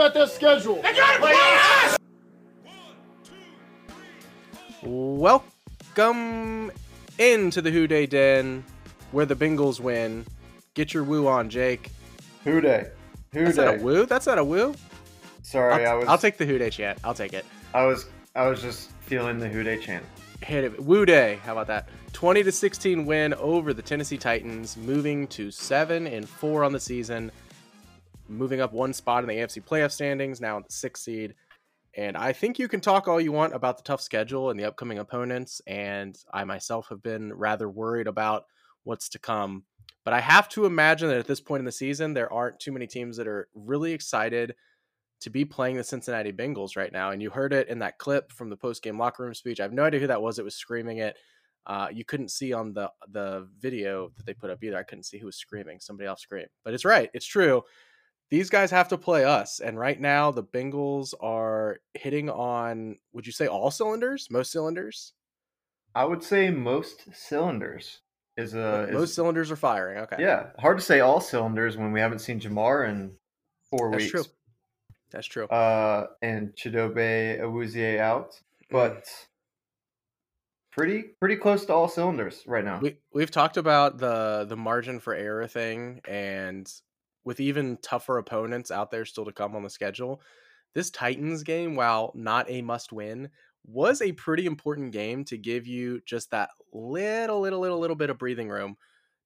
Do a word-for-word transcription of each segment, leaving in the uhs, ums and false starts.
about their schedule. They gotta play us! Welcome into the Who Dey Den, where the Bengals win. Get your woo on, Jake. Who Dey? Who Dey? That's not a woo? That's not a woo? Sorry, I'll, I was... I'll take the Who Dey chant. I'll take it. I was I was just feeling the Who Dey chant. Hit it. Woo Dey. How about that? twenty to sixteen win over the Tennessee Titans, moving to seven and four on the season, moving up one spot in the A F C playoff standings, now in the sixth seed. And I think you can talk all you want about the tough schedule and the upcoming opponents, and I myself have been rather worried about what's to come. But I have to imagine that at this point in the season, there aren't too many teams that are really excited to be playing the Cincinnati Bengals right now. And you heard it in that clip from the post-game locker room speech. I have no idea who that was that was screaming it. Uh, you couldn't see on the, the video that they put up either. I couldn't see who was screaming. Somebody else screamed. But it's right. It's true. These guys have to play us, and right now the Bengals are hitting on, would you say all cylinders? Most cylinders? I would say most cylinders. is a Most is, cylinders are firing, okay. Yeah, hard to say all cylinders when we haven't seen Jamar in four That's weeks. That's true. That's true. Uh, and Chidobe Awuzie out, but pretty pretty close to all cylinders right now. We, we've talked about the, the margin for error thing, and with even tougher opponents out there still to come on the schedule, this Titans game, while not a must-win, was a pretty important game to give you just that little, little, little, little bit of breathing room.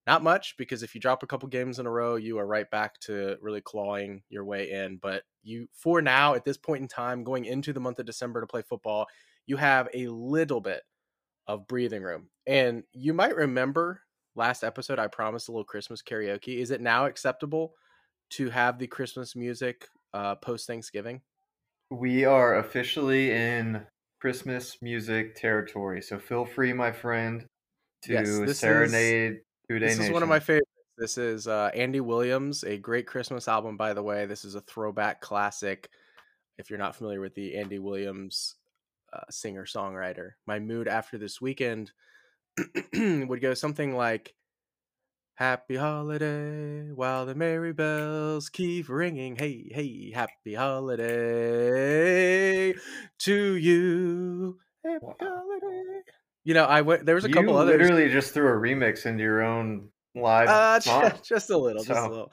Not much, because if you drop a couple games in a row, you are right back to really clawing your way in. But you, for now, at this point in time, going into the month of December to play football, you have a little bit of breathing room. And you might remember last episode, I promised a little Christmas karaoke. Is it now acceptable to have the Christmas music uh, post-Thanksgiving? We are officially in Christmas music territory, so feel free, my friend, to yes, serenade Who Dey Nation. This is one of my favorites. This is uh, Andy Williams, a great Christmas album, by the way. This is a throwback classic. If you're not familiar with the Andy Williams uh, singer-songwriter, my mood after this weekend would go something like, happy holiday, while the merry bells keep ringing. Hey, hey, happy holiday to you. Happy wow. holiday. You know, I went, there was a you couple others. You literally just threw a remix into your own live uh, song. Just, just a little, so, just a little.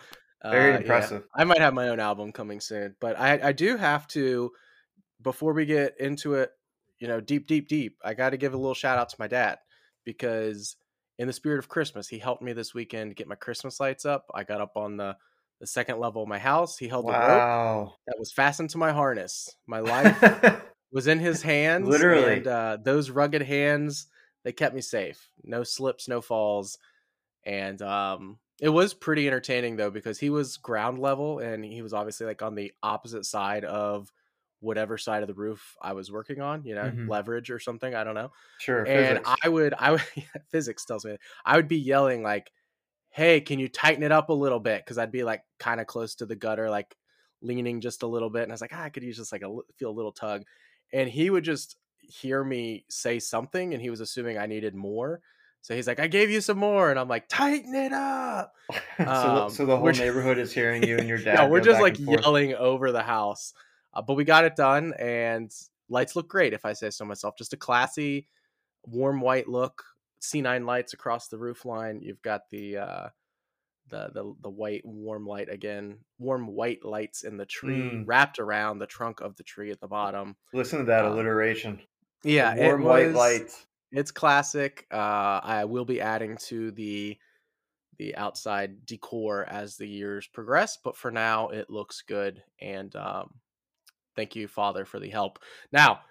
Very uh, impressive. Yeah. I might have my own album coming soon, but I, I do have to, before we get into it, you know, deep, deep, deep, I got to give a little shout out to my dad, because in the spirit of Christmas, he helped me this weekend get my Christmas lights up. I got up on the, the second level of my house. He held wow. the rope that was fastened to my harness. My life was in his hands. Literally. And uh, those rugged hands, they kept me safe. No slips, no falls. And um, it was pretty entertaining, though, because he was ground level, and he was obviously like on the opposite side of whatever side of the roof I was working on, you know, mm-hmm. leverage or something. I don't know. Sure. And physics. I would, I would, physics tells me, I would be yelling like, hey, can you tighten it up a little bit? Cause I'd be like kind of close to the gutter, like leaning just a little bit. And I was like, ah, I could use just like a, feel a little tug. And he would just hear me say something, and he was assuming I needed more. So he's like, I gave you some more. And I'm like, tighten it up. so, um, so the whole neighborhood just, is hearing you and your dad. No, we're just like yelling over the house. Uh, but we got it done, and lights look great, if I say so myself. Just a classy, warm white look. C nine lights across the roof line. You've got the uh, the, the the white warm light again. Warm white lights in the tree, mm. wrapped around the trunk of the tree at the bottom. Listen to that um, alliteration. Yeah, the warm it was, white lights. It's classic. Uh, I will be adding to the the outside decor as the years progress, but for now, it looks good. And um, thank you, Father, for the help. Now,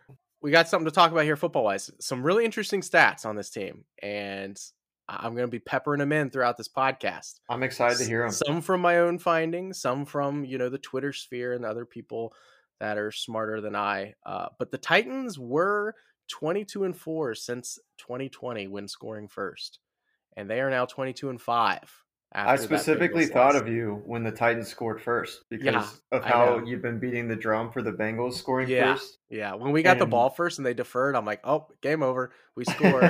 we got something to talk about here football-wise. Some really interesting stats on this team, and I'm going to be peppering them in throughout this podcast. I'm excited to hear them. Some from my own findings, some from, you know, the Twitter sphere and other people that are smarter than I. Uh, but the Titans were twenty-two and four since twenty twenty when scoring first, and they are now twenty-two and five. I specifically thought of you when the Titans scored first because yeah, of how you've been beating the drum for the Bengals scoring yeah, first. Yeah, when we got and... the ball first and they deferred, I'm like, oh, game over. We score.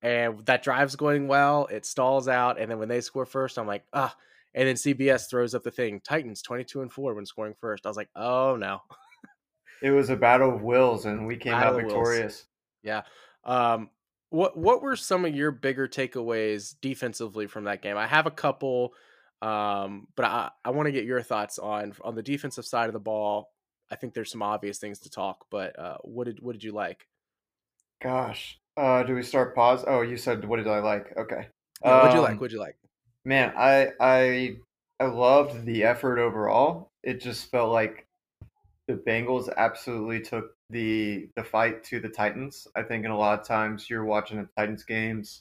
And that drive's going well. It stalls out. And then when they score first, I'm like, ah. And then C B S throws up the thing, Titans twenty-two and four when scoring first. I was like, oh, no. It was a battle of wills, and we came battle out victorious. Yeah. Um, what what were some of your bigger takeaways defensively from that game? I have a couple, um, but I, I want to get your thoughts on on the defensive side of the ball. I think there's some obvious things to talk, but uh, what did what did you like? Gosh. Uh, do we start pause? Oh, you said, what did I like? Okay. Yeah, um, what'd you like? What'd you like? Man, I, I, I loved the effort overall. It just felt like the Bengals absolutely took the, the fight to the Titans. I think in a lot of times you're watching the Titans games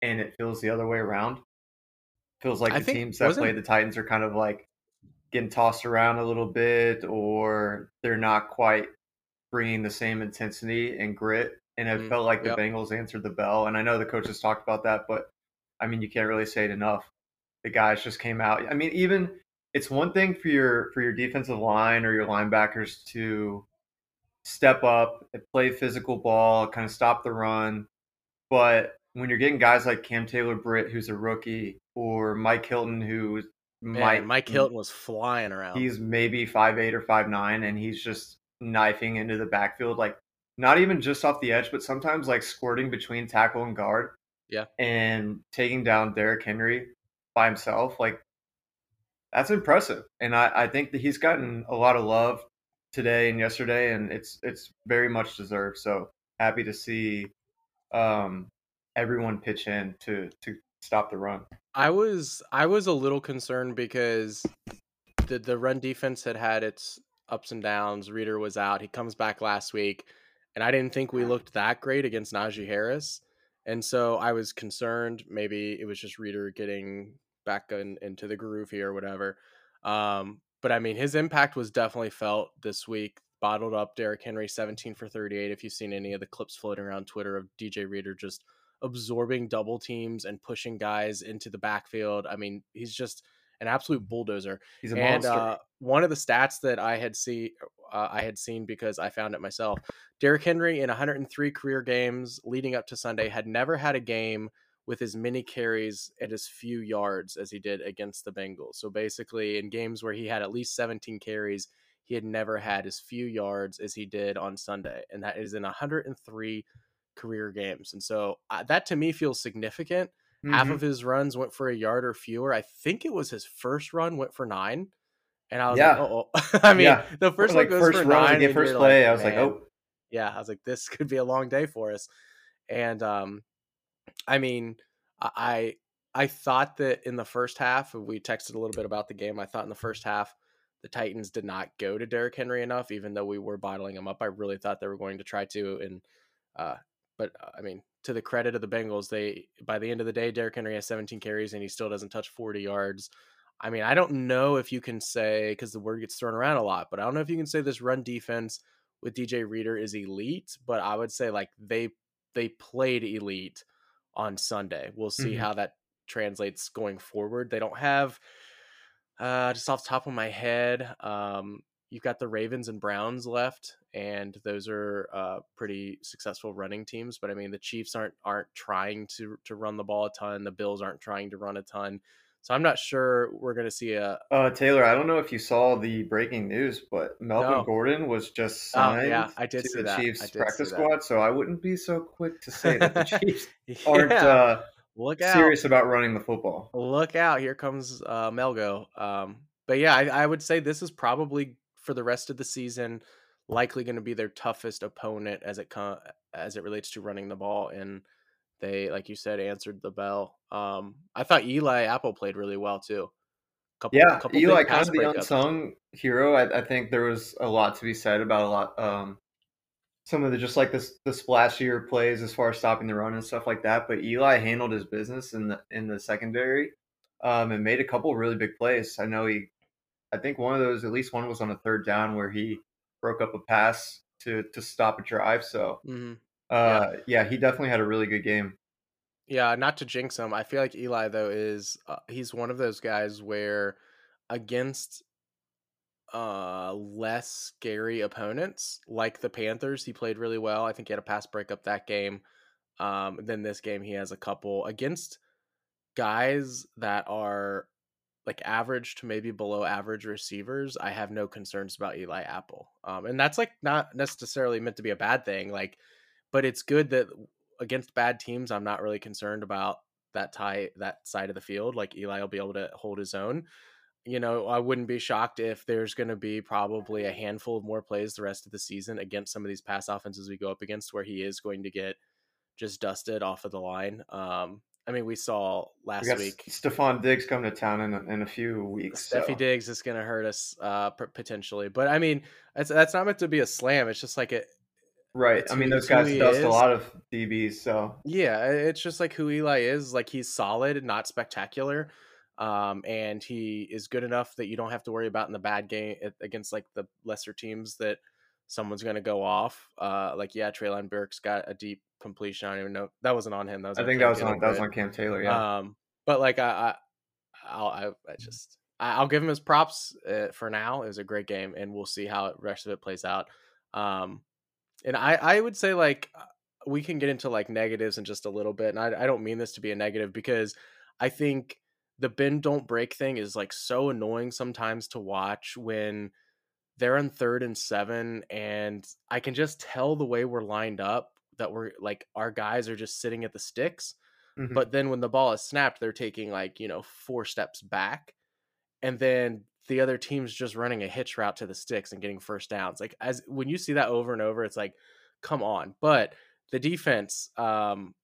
and it feels the other way around. It feels like I the think, teams that play the Titans are kind of like getting tossed around a little bit, or they're not quite bringing the same intensity and grit. And it mm, felt like the yep. Bengals answered the bell. And I know the coaches talked about that, but, I mean, you can't really say it enough. The guys just came out. I mean, even it's one thing for your for your defensive line or your linebackers to step up, play physical ball, kind of stop the run. But when you're getting guys like Cam Taylor-Britt, who's a rookie, or Mike Hilton, who might – Mike Hilton was flying around. He's maybe five eight or five nine, and he's just knifing into the backfield, like, not even just off the edge, but sometimes like squirting between tackle and guard. Yeah. And taking down Derrick Henry by himself, like, that's impressive. And I, I think that he's gotten a lot of love today and yesterday, and it's it's very much deserved. So happy to see um, everyone pitch in to, to stop the run. I was I was a little concerned because the, the run defense had had its ups and downs. Reader was out. He comes back last week, and I didn't think we looked that great against Najee Harris. And so I was concerned maybe it was just Reader getting back in, into the groove here or whatever. Um, but, I mean, his impact was definitely felt this week. Bottled up Derrick Henry, seventeen for thirty-eight. If you've seen any of the clips floating around Twitter of D J Reader just absorbing double teams and pushing guys into the backfield. I mean, he's just an absolute bulldozer. He's a and, monster. Uh, one of the stats that I had see uh, I had seen because I found it myself, Derrick Henry in one hundred three career games leading up to Sunday had never had a game with as many carries and as few yards as he did against the Bengals. So basically in games where he had at least seventeen carries, he had never had as few yards as he did on Sunday. And that is in one hundred three career games. And so uh, that to me feels significant. Mm-hmm. Half of his runs went for a yard or fewer. I think it was his first run went for nine. And I was yeah. like, oh, I mean, yeah. the first one like goes first for nine. Get first play, like, I was man. like, oh. Yeah, I was like, this could be a long day for us. And, um, I mean, I I thought that in the first half, we texted a little bit about the game. I thought in the first half, the Titans did not go to Derrick Henry enough, even though we were bottling him up. I really thought they were going to try to. And uh, But, I mean, to the credit of the Bengals, they by the end of the day, Derrick Henry has seventeen carries, and he still doesn't touch forty yards. I mean, I don't know if you can say, because the word gets thrown around a lot, but I don't know if you can say this run defense with D J Reader is elite, but I would say like they they played elite on Sunday. We'll see mm-hmm. how that translates going forward. They don't have uh, just off the top of my head. Um, you've got the Ravens and Browns left, and those are uh, pretty successful running teams. But I mean, the Chiefs aren't aren't trying to to run the ball a ton. The Bills aren't trying to run a ton. So I'm not sure we're going to see a uh, Taylor. I don't know if you saw the breaking news, but Melvin no. Gordon was just signed oh, yeah. I did to see the that. Chiefs practice squad. So I wouldn't be so quick to say that the Chiefs yeah. aren't uh, Look out. serious about running the football. Look out! Here comes uh, Melgo. Um, but yeah, I, I would say this is probably for the rest of the season likely going to be their toughest opponent as it com- as it relates to running the ball. And they, like you said, answered the bell. Um, I thought Eli Apple played really well too. Couple, yeah, couple Eli kind of the unsung hero. I, I think there was a lot to be said about a lot. Um, some of the just like this the splashier plays as far as stopping the run and stuff like that. But Eli handled his business in the in the secondary um, and made a couple really big plays. I know he, I think one of those, at least one was on a third down where he broke up a pass to to stop a drive. So. Mm-hmm. Uh, yeah. yeah, he definitely had a really good game. Yeah, not to jinx him. I feel like Eli, though, is uh, he's one of those guys where against uh, less scary opponents like the Panthers, he played really well. I think he had a pass breakup that game. Um, then this game, he has a couple against guys that are like average to maybe below average receivers, I have no concerns about Eli Apple. Um, and that's like not necessarily meant to be a bad thing, like, but it's good that against bad teams, I'm not really concerned about that tie, that side of the field. Like Eli will be able to hold his own. You know, I wouldn't be shocked if there's going to be probably a handful of more plays the rest of the season against some of these pass offenses we go up against where he is going to get just dusted off of the line. Um, I mean, we saw last we week. Stefon Diggs coming to town in a, in a few weeks. Steffi so. Diggs is going to hurt us uh, p- potentially. But, I mean, that's, that's not meant to be a slam. It's just like it. Right. I mean, those guys dust is. a lot of D Bs. So, yeah, it's just like who Eli is. Like, he's solid and not spectacular. Um, and he is good enough that you don't have to worry about in the bad game against like the lesser teams that someone's going to go off. Uh, like, yeah, Treylon Burks got a deep completion. I don't even know. That wasn't on him. That was I think that was on, that was on Cam Taylor. Yeah. Um, but like, I, I, I'll, I, I just, I'll give him his props uh, for now. It was a great game and we'll see how the rest of it plays out. Um, and I, I would say like, we can get into like negatives in just a little bit. And I, I don't mean this to be a negative because I think the bend don't break thing is like so annoying sometimes to watch when they're on third and seven. And I can just tell the way we're lined up that we're like, our guys are just sitting at the sticks. Mm-hmm. But then when the ball is snapped, they're taking like, you know, four steps back. And then the other team's just running a hitch route to the sticks and getting first downs. Like as when you see that over and over, it's like, come on. But the defense, um,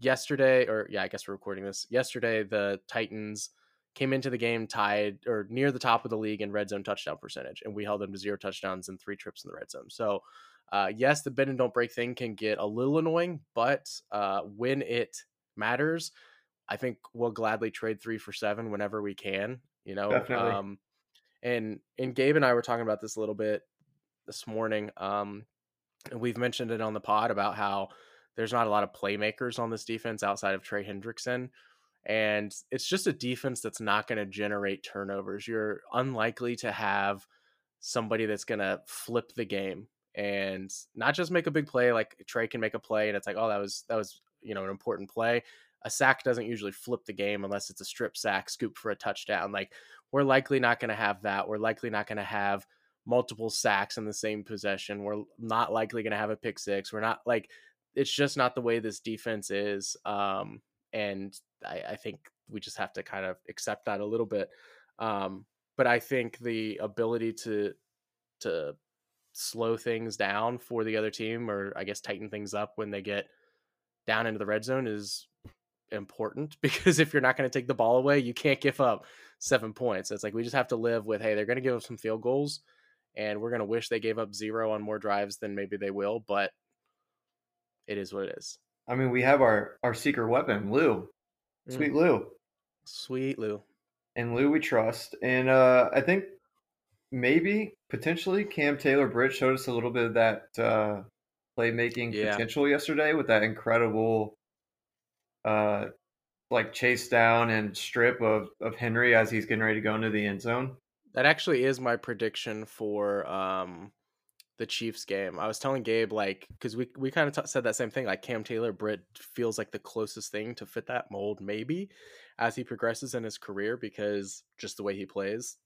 yesterday or yeah I guess we're recording this yesterday the Titans came into the game tied or near the top of the league in red zone touchdown percentage, and we held them to zero touchdowns and three trips in the red zone. So uh yes, the bend and don't break thing can get a little annoying, but uh when it matters, I think we'll gladly trade three for seven whenever we can, you know. Definitely. um and and Gabe and I were talking about this a little bit this morning, um and we've mentioned it on the pod about how there's not a lot of playmakers on this defense outside of Trey Hendrickson. And it's just a defense that's not going to generate turnovers. You're unlikely to have somebody that's going to flip the game and not just make a big play. Like Trey can make a play and it's like, oh, that was, that was, you know, an important play. A sack doesn't usually flip the game unless it's a strip sack scoop for a touchdown. Like we're likely not going to have that. We're likely not going to have multiple sacks in the same possession. We're not likely going to have a pick six. We're not like, it's just not the way this defense is. Um, and I, I think we just have to kind of accept that a little bit. Um, but I think the ability to, to slow things down for the other team, or I guess tighten things up when they get down into the red zone, is important because if you're not going to take the ball away, you can't give up seven points. It's like, we just have to live with, hey, they're going to give up some field goals and we're going to wish they gave up zero on more drives than maybe they will. But it is what it is. I mean, we have our, our secret weapon, Lou. Sweet mm. Lou. Sweet Lou. And Lou we trust. And uh, I think maybe, potentially, Cam Taylor-Britt showed us a little bit of that uh, playmaking yeah. potential yesterday with that incredible uh, like chase down and strip of, of Henry as he's getting ready to go into the end zone. That actually is my prediction for um... – the Chiefs game. I was telling Gabe, like, because we we kind of t- said that same thing, like Cam Taylor-Britt feels like the closest thing to fit that mold maybe as he progresses in his career, because just the way he plays,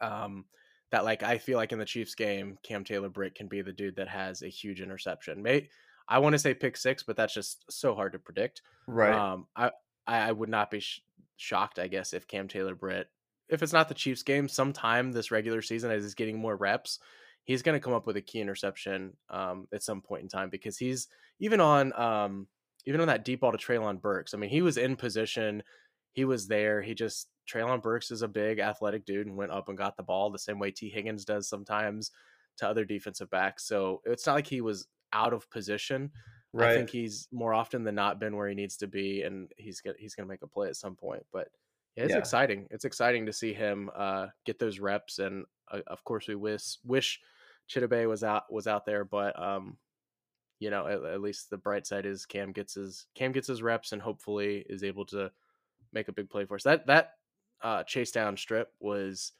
um that like I feel like in the Chiefs game Cam Taylor-Britt can be the dude that has a huge interception. May I want to say pick six, but that's just so hard to predict, right? um I I would not be sh- shocked I guess if Cam Taylor-Britt, if it's not the Chiefs game, sometime this regular season as he's getting more reps, he's going to come up with a key interception um, at some point in time, because he's even on um, even on that deep ball to Treylon Burks. I mean, he was in position. He was there. He just Treylon Burks is a big athletic dude and went up and got the ball the same way T. Higgins does sometimes to other defensive backs. So it's not like he was out of position. Right. I think he's more often than not been where he needs to be, and he's gonna, he's going to make a play at some point. But yeah, it's yeah. exciting. It's exciting to see him uh, get those reps. And uh, of course we wish, wish Chidobe was out, was out there, but um, you know, at, at least the bright side is Cam gets his, Cam gets his reps and hopefully is able to make a big play for us. That, that uh, chase down strip was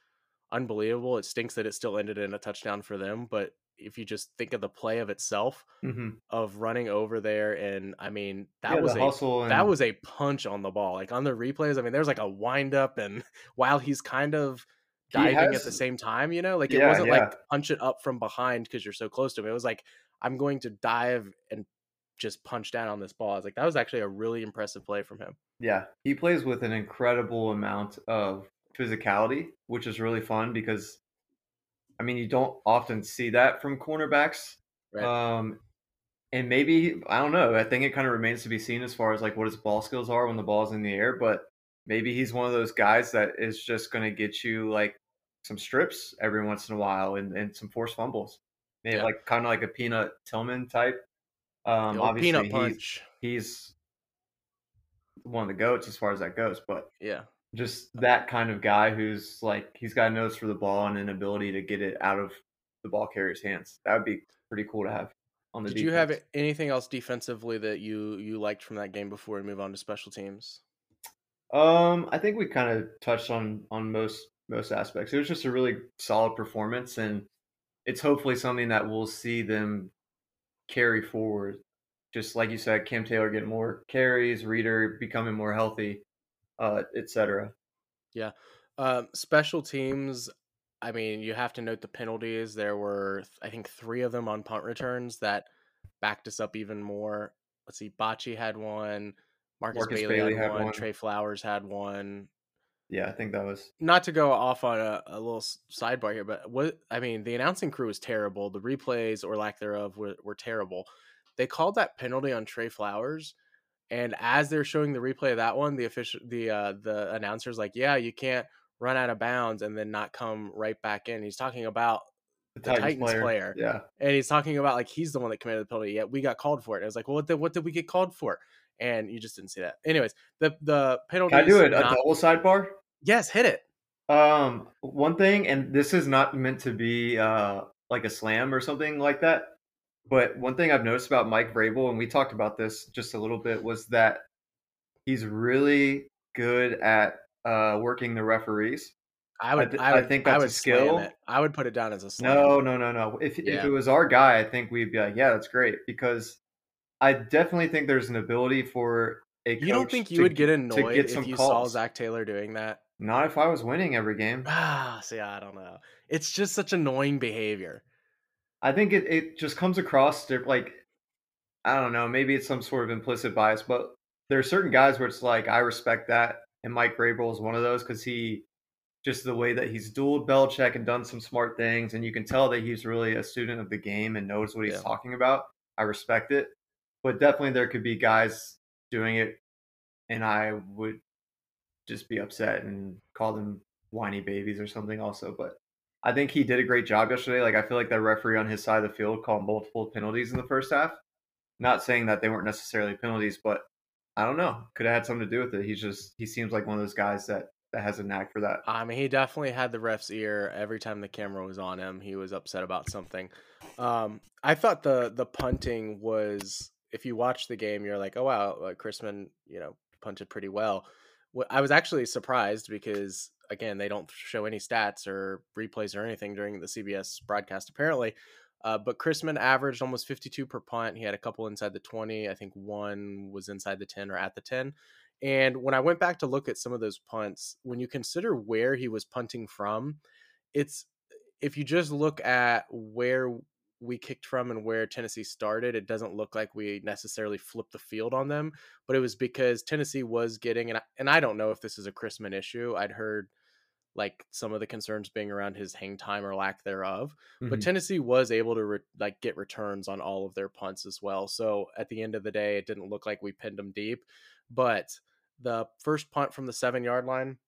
unbelievable. It stinks that it still ended in a touchdown for them, but if you just think of the play of itself, mm-hmm. of running over there. And I mean, that yeah, was a, and... that was a punch on the ball. Like on the replays, I mean, there's like a wind up and while he's kind of diving has... at the same time, you know, like it yeah, wasn't yeah. like punch it up from behind because you're so close to him. It was like, I'm going to dive and just punch down on this ball. I was like, that was actually a really impressive play from him. Yeah. He plays with an incredible amount of physicality, which is really fun because I mean, you don't often see that from cornerbacks. Right. Um, and maybe, I don't know, I think it kind of remains to be seen as far as like what his ball skills are when the ball's in the air, but maybe he's one of those guys that is just going to get you like some strips every once in a while and, and some forced fumbles. Maybe yeah. like kind of like a Peanut Tillman type. Um, obviously Peanut punch. He's, he's one of the GOATs as far as that goes, but yeah. Just that kind of guy who's like, he's got a nose for the ball and an ability to get it out of the ball carrier's hands. That would be pretty cool to have on the defense. Did you have anything else defensively that you, you liked from that game before we move on to special teams? Um, I think we kind of touched on, on most, most aspects. It was just a really solid performance and it's hopefully something that we'll see them carry forward. Just like you said, Cam Taylor getting more carries, Reader becoming more healthy. Uh, et cetera. Yeah. Um, special teams. I mean, you have to note the penalties. There were, I think, three of them on punt returns that backed us up even more. Let's see. Bocce had one. Marcus, Marcus Bailey, Bailey had, had one. one. Trey Flowers had one. Yeah, I think that was. Not to go off on a, a little sidebar here, but what I mean, the announcing crew was terrible. The replays or lack thereof were, were terrible. They called that penalty on Trey Flowers. And as they're showing the replay of that one, the official, the uh, the announcer's like, "Yeah, you can't run out of bounds and then not come right back in." He's talking about the, the Titans, Titans player. player, yeah, and he's talking about like he's the one that committed the penalty. Yet we got called for it. And I was like, "Well, what did what did we get called for?" And you just didn't see that. Anyways, the the penalty. Can I do it? Not... A double sidebar? Yes, hit it. Um, one thing, and this is not meant to be uh like a slam or something like that. But one thing I've noticed about Mike Vrabel, and we talked about this just a little bit, was that he's really good at uh, working the referees. I would, I, th- I, would I think that's I would a skill. I would put it down as a slam. No, no, no, no. If, yeah. if it was our guy, I think we'd be like, yeah, that's great. Because I definitely think there's an ability for a coach. You don't think you to, would get annoyed get if you calls. saw Zach Taylor doing that? Not if I was winning every game. Ah, see, I don't know. It's just such annoying behavior. I think it, it just comes across like, I don't know, maybe it's some sort of implicit bias, but there are certain guys where it's like, I respect that. And Mike Vrabel is one of those because he, just the way that he's dueled Belichick and done some smart things. And you can tell that he's really a student of the game and knows what he's yeah. talking about. I respect it. But definitely there could be guys doing it. And I would just be upset and call them whiny babies or something also. But I think he did a great job yesterday. Like, I feel like that referee on his side of the field called multiple penalties in the first half. Not saying that they weren't necessarily penalties, but I don't know. Could have had something to do with it. He's just, he seems like one of those guys that, that has a knack for that. I mean, he definitely had the ref's ear every time the camera was on him. He was upset about something. Um, I thought the, the punting was, if you watch the game, you're like, oh, wow, uh, Chrisman, you know, punted pretty well. I was actually surprised because, again, they don't show any stats or replays or anything during the C B S broadcast, apparently. Uh, but Chrisman averaged almost fifty-two per punt. He had a couple inside the twenty. I think one was inside the ten or at the ten. And when I went back to look at some of those punts, when you consider where he was punting from, it's if you just look at where we kicked from and where Tennessee started, it doesn't look like we necessarily flipped the field on them, but it was because Tennessee was getting, and I, and I don't know if this is a Chrisman issue. I'd heard like some of the concerns being around his hang time or lack thereof, mm-hmm. but Tennessee was able to re, like get returns on all of their punts as well. So at the end of the day, it didn't look like we pinned them deep, but the first punt from the seven yard line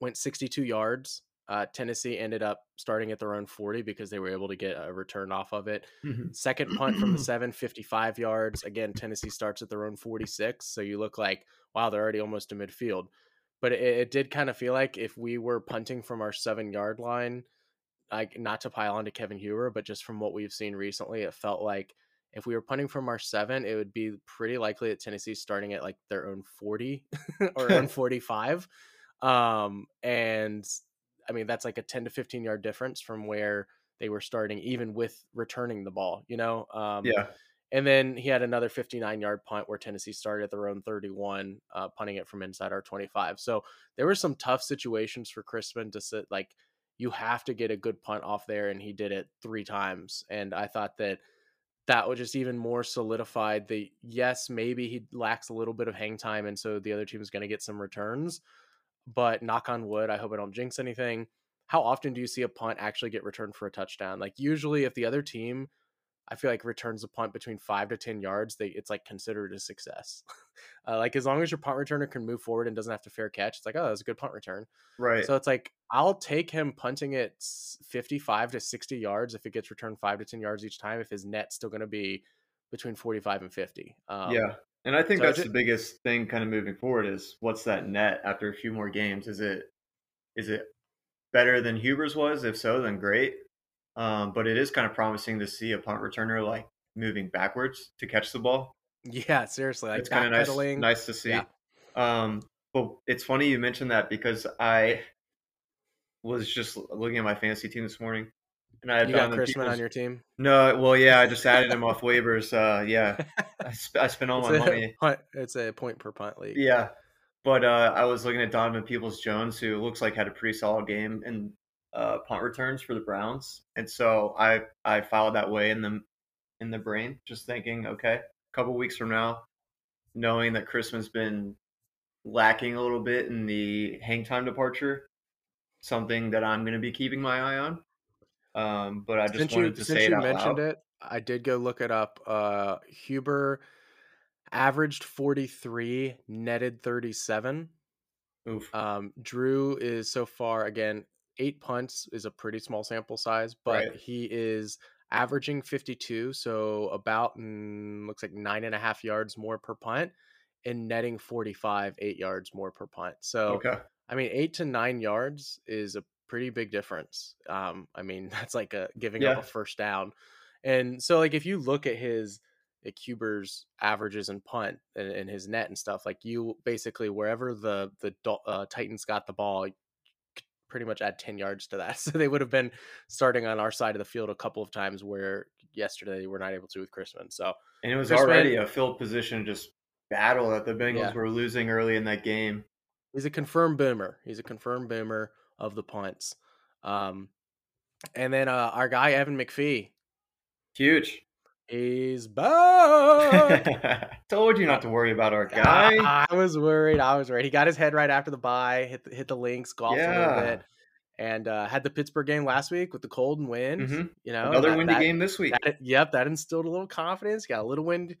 went sixty-two yards. Uh, Tennessee ended up starting at their own forty because they were able to get a return off of it. Mm-hmm. Second punt from the seven, fifty-five yards. Again, Tennessee starts at their own forty-six. So you look like, wow, they're already almost to midfield. But it, it did kind of feel like if we were punting from our seven yard line, like not to pile on to Kevin Huber, but just from what we've seen recently, it felt like if we were punting from our seven, it would be pretty likely that Tennessee's starting at like their own forty or own forty-five. Um, and I mean, that's like a ten to fifteen yard difference from where they were starting, even with returning the ball, you know? Um, yeah. And then he had another fifty-nine yard punt where Tennessee started at their own thirty-one, uh, punting it from inside our twenty-five. So there were some tough situations for Chrisman to sit, like, you have to get a good punt off there. And he did it three times. And I thought that that was just even more solidified the, yes, maybe he lacks a little bit of hang time. And so the other team is going to get some returns, but knock on wood, I hope I don't jinx anything. How often do you see a punt actually get returned for a touchdown? Like, usually if the other team, I feel like, returns a punt between five to ten yards, they it's like considered a success. uh, like, as long as your punt returner can move forward and doesn't have to fair catch, it's like, oh, that was a good punt return. Right. So it's like, I'll take him punting it fifty-five to sixty yards. If it gets returned five to ten yards each time, if his net's still going to be between forty-five and fifty. Um, yeah. And I think so that's just the biggest thing kind of moving forward is, what's that net after a few more games? Is it, is it better than Huber's was? If so, then great. Um, but it is kind of promising to see a punt returner, like, moving backwards to catch the ball. Yeah, seriously. Like, it's kind of nice, nice to see. Yeah. Um, but it's funny you mentioned that, because I was just looking at my fantasy team this morning. And I had you got Chrisman on your team? No, well, yeah, I just added him off waivers. Uh, yeah, I, sp- I spent all it's my money. Punt, it's a point per punt league. Yeah, but uh, I was looking at Donovan Peoples-Jones, who looks like had a pretty solid game and Uh, punt returns for the Browns, and so I I filed that way in the in the brain, just thinking, okay, a couple weeks from now, knowing that Chrisman's been lacking a little bit in the hang time departure, something that I'm going to be keeping my eye on. Um, but I just since wanted you, to since say you it out mentioned loud. It, I did go look it up. Uh, Huber averaged forty-three, netted thirty-seven. Oof. Um, Drew is so far again. Eight punts is a pretty small sample size, but right. He is averaging fifty-two, so about mm, looks like nine and a half yards more per punt, and netting forty-five, eight yards more per punt. So, okay. I mean, eight to nine yards is a pretty big difference. Um, I mean, that's like a giving yeah. up a first down. And so, like, if you look at his at Huber's averages and punt and, and his net and stuff, like, you basically wherever the the uh, Titans got the ball, pretty much add ten yards to that. So they would have been starting on our side of the field a couple of times where yesterday they were not able to with Chrisman. So, and it was Chrisman, already a field position, just battle that the Bengals yeah. were losing early in that game. He's a confirmed boomer. He's a confirmed boomer of the punts. Um, and then uh, our guy, Evan McPhee. Huge. He's back. Told you not to worry about our guy. I was worried. I was worried. He got his head right after the bye, hit the, hit the links, golfed yeah. a little bit, and uh, had the Pittsburgh game last week with the cold and wind. Mm-hmm. You know, another that, windy that, game this week. That, yep, that instilled a little confidence. Got a little wind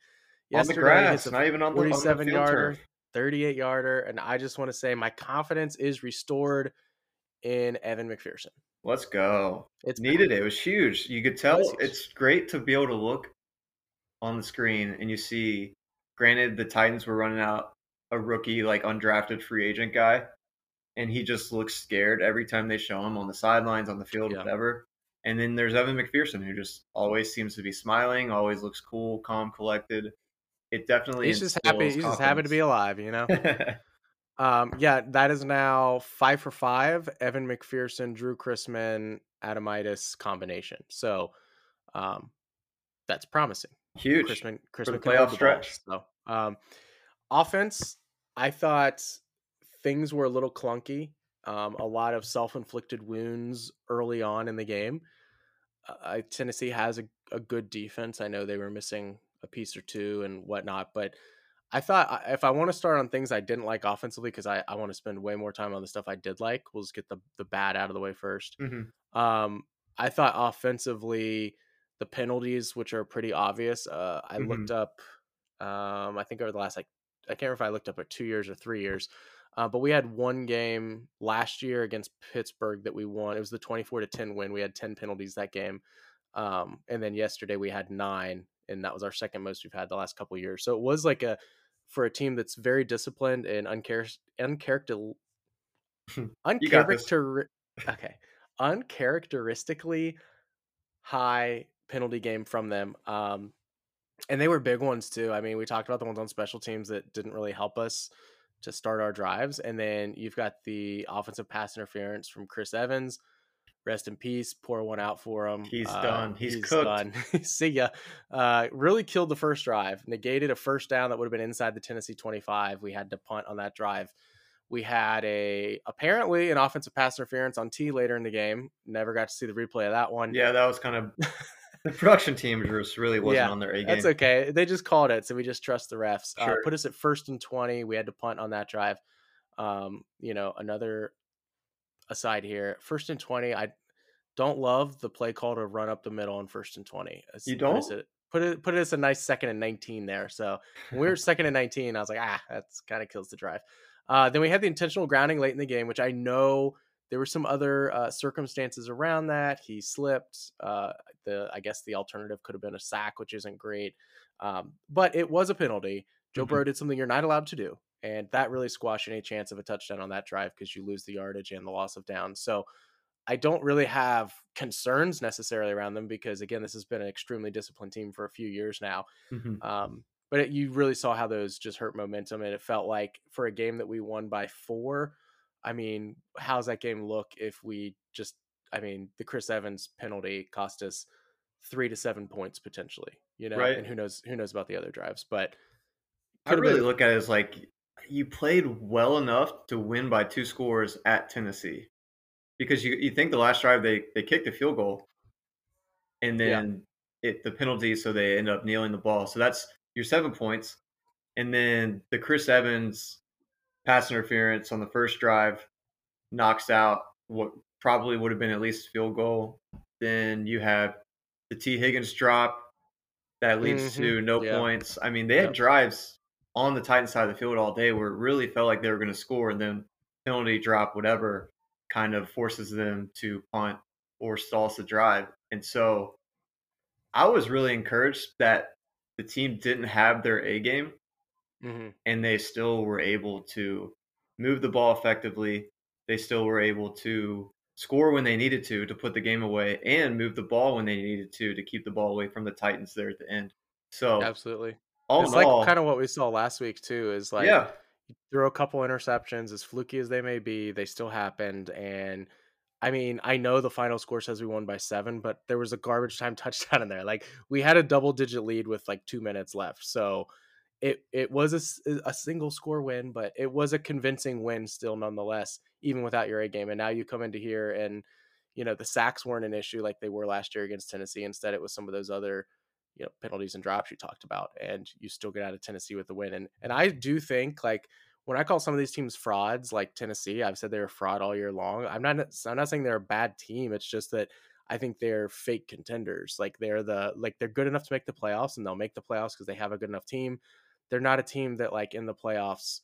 yesterday. On the grass, not even on the forty-seven yarder, thirty-eight yarder, and I just want to say my confidence is restored in Evan McPherson. Let's go. It's needed. It was huge. You could tell. It's great to be able to look on the screen and you see, granted, the Titans were running out a rookie, like undrafted free agent guy, and he just looks scared every time they show him on the sidelines, on the field, yeah. whatever. And then there's Evan McPherson, who just always seems to be smiling, always looks cool, calm, collected. It definitely He's just happy. He's confidence. Just happy to be alive, you know? Um, yeah, that is now five for five. Evan McPherson, Drew Chrisman, Adamitis combination. So, um, that's promising. Huge. Chrisman, Chrisman for the playoff stretch. So, um, offense, I thought things were a little clunky. Um, a lot of self-inflicted wounds early on in the game. Uh, Tennessee has a, a good defense. I know they were missing a piece or two and whatnot, but I thought if I want to start on things I didn't like offensively, because I, I want to spend way more time on the stuff I did like, we'll just get the, the bad out of the way first. Mm-hmm. Um, I thought offensively the penalties, which are pretty obvious. Uh, I mm-hmm. looked up, um, I think over the last, like, I can't remember if I looked up at two years or three years, uh, but we had one game last year against Pittsburgh that we won. It was the twenty-four to ten win. We had ten penalties that game. Um, and then yesterday we had nine. And that was our second most we've had the last couple of years. So it was like a, for a team that's very disciplined and unchar- uncharacter- uncharacter- okay. uncharacteristically high penalty game from them. Um, and they were big ones too. I mean, we talked about the ones on special teams that didn't really help us to start our drives. And then you've got the offensive pass interference from Chris Evans, Rest in peace. Pour one out for him. He's uh, done. He's, he's cooked. Done. See ya. Uh, really killed the first drive. Negated a first down that would have been inside the Tennessee twenty-five. We had to punt on that drive. We had a apparently an offensive pass interference on T later in the game. Never got to see the replay of that one. Yeah, that was kind of – the production team just really wasn't yeah, on their A game. That's okay. They just called it, so we just trust the refs. Sure. Uh, put us at first and twenty. We had to punt on that drive. Um, you know, another – aside here, first and twenty, I don't love the play call to run up the middle on first and twenty. It's, you don't? It, put it put it as a nice second and nineteen there. So when we were second and nineteen, I was like, ah, that's kind of kills the drive. Uh, then we had the intentional grounding late in the game, which I know there were some other uh, circumstances around that. He slipped. Uh, the I guess the alternative could have been a sack, which isn't great. Um, but it was a penalty. Joe mm-hmm. Burrow did something you're not allowed to do. And that really squashed any chance of a touchdown on that drive because you lose the yardage and the loss of down. So I don't really have concerns necessarily around them because, again, this has been an extremely disciplined team for a few years now. Mm-hmm. Um, but it, you really saw how those just hurt momentum. And it felt like for a game that we won by four, I mean, how's that game look if we just, I mean, the Chris Evans penalty cost us three to seven points potentially, you know, right. And who knows, who knows about the other drives, but I really been, look at it as like, you played well enough to win by two scores at Tennessee because you, you think the last drive they, they kicked a field goal and then yeah. it the penalty. So they end up kneeling the ball. So that's your seven points. And then the Chris Evans pass interference on the first drive knocks out what probably would have been at least a field goal. Then you have the T. Higgins drop that leads mm-hmm. to no yeah. points. I mean, they had yeah. drives on the Titans side of the field all day where it really felt like they were going to score, and then penalty drop, whatever, kind of forces them to punt or stalls the drive. And so I was really encouraged that the team didn't have their A game mm-hmm. and they still were able to move the ball effectively. They still were able to score when they needed to, to put the game away, and move the ball when they needed to, to keep the ball away from the Titans there at the end. So absolutely. All it's like all. Kind of what we saw last week too, is like yeah. you throw a couple interceptions, as fluky as they may be, they still happened. And I mean, I know the final score says we won by seven, but there was a garbage time touchdown in there. Like we had a double digit lead with like two minutes left. So it, it was a, a single score win, but it was a convincing win still nonetheless, even without your A game. And now you come into here and, you know, the sacks weren't an issue like they were last year against Tennessee. Instead, it was some of those other, you know, penalties and drops you talked about, and you still get out of Tennessee with the win. And and I do think, like, when I call some of these teams frauds, like Tennessee, I've said they're a fraud all year long. I'm not I'm not saying they're a bad team. It's just that I think they're fake contenders. Like they're the like they're good enough to make the playoffs, and they'll make the playoffs because they have a good enough team. They're not a team that, like, in the playoffs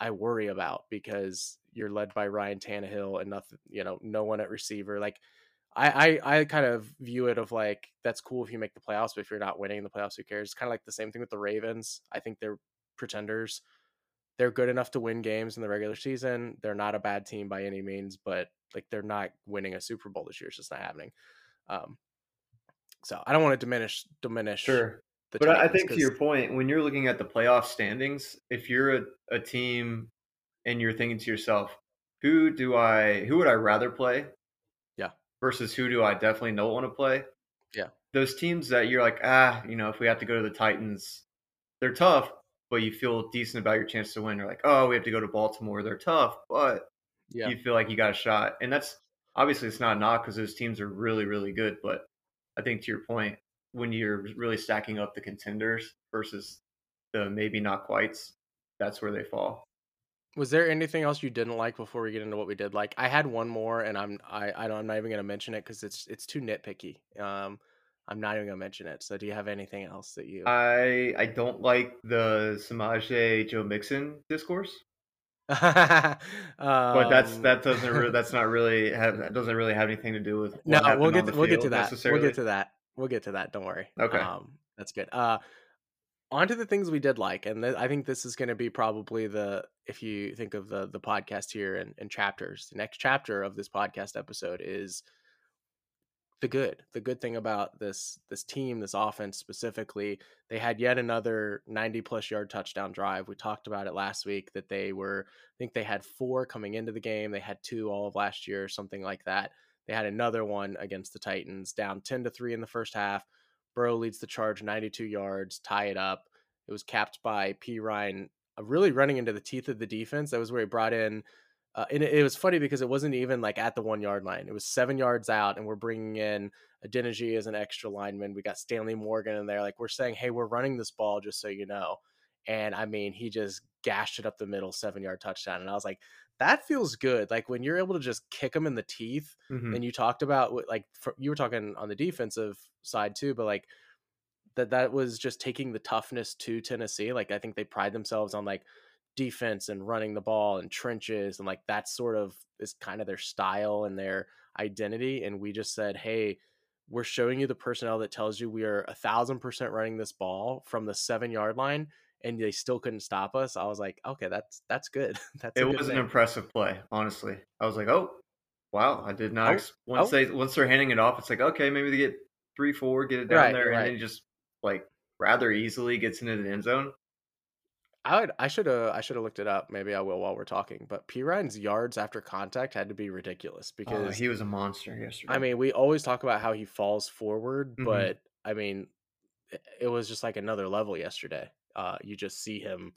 I worry about because you're led by Ryan Tannehill and nothing, you know, no one at receiver. Like I, I I kind of view it of like, that's cool if you make the playoffs, but if you're not winning the playoffs, who cares? It's kind of like the same thing with the Ravens. I think they're pretenders. They're good enough to win games in the regular season. They're not a bad team by any means, but like they're not winning a Super Bowl this year. It's just not happening. Um, so I don't want to diminish diminish. Sure, the but I think to your point, when you're looking at the playoff standings, if you're a, a team and you're thinking to yourself, who do I who would I rather play? Versus who do I definitely not want to play? Yeah. Those teams that you're like, ah, you know, if we have to go to the Titans, they're tough, but you feel decent about your chance to win. You're like, oh, we have to go to Baltimore. They're tough, but yeah. you feel like you got a shot. And that's obviously it's not a knock because those teams are really, really good. But I think to your point, when you're really stacking up the contenders versus the maybe not quites, that's where they fall. Was there anything else you didn't like before we get into what we did like? I had one more, and I'm I, I don't I'm not even going to mention it because it's it's too nitpicky. Um, I'm not even going to mention it. So, do you have anything else that you? I I don't like the Samaje Joe Mixon discourse. um, but that's that doesn't really, that's not really have that doesn't really have anything to do with. What no, we'll get to, we'll get to that. We'll get to that. We'll get to that. Don't worry. Okay, um, that's good. Uh, on to the things we did like, and th- I think this is going to be probably the, if you think of the the podcast here and, and chapters, the next chapter of this podcast episode is the good. The good thing about this this team, this offense specifically, they had yet another ninety-plus yard touchdown drive. We talked about it last week that they were, I think they had four coming into the game. They had two all of last year or something like that. They had another one against the Titans, down ten to three in the first half. Burrow leads the charge ninety-two yards, tie it up. It was capped by Perine, really running into the teeth of the defense. That was where he brought in. Uh, and it, it was funny because it wasn't even like at the one yard line. It was seven yards out, and we're bringing in Adeniji as an extra lineman. We got Stanley Morgan in there. Like, we're saying, hey, we're running this ball just so you know. And I mean, he just gashed it up the middle, seven yard touchdown. And I was like, that feels good. Like, when you're able to just kick them in the teeth, mm-hmm. and you talked about, like, for, you were talking on the defensive side too, but like that, that was just taking the toughness to Tennessee. Like, I think they pride themselves on like defense and running the ball and trenches. And like, that sort of is kind of their style and their identity. And we just said, hey, we're showing you the personnel that tells you we are a thousand percent running this ball from the seven yard line. And they still couldn't stop us. I was like, okay, that's that's good. That's it good was thing. An impressive play, honestly. I was like, oh, wow, I did not. Oh, ex- once oh. they once they're handing it off, it's like, okay, maybe they get three, four, get it down right, there, right. and then just like rather easily gets into the end zone. I would, I should have I should have looked it up. Maybe I will while we're talking. But Perine's yards after contact had to be ridiculous because oh, he was a monster yesterday. I mean, we always talk about how he falls forward, mm-hmm. but I mean, it was just like another level yesterday. Uh, you just see him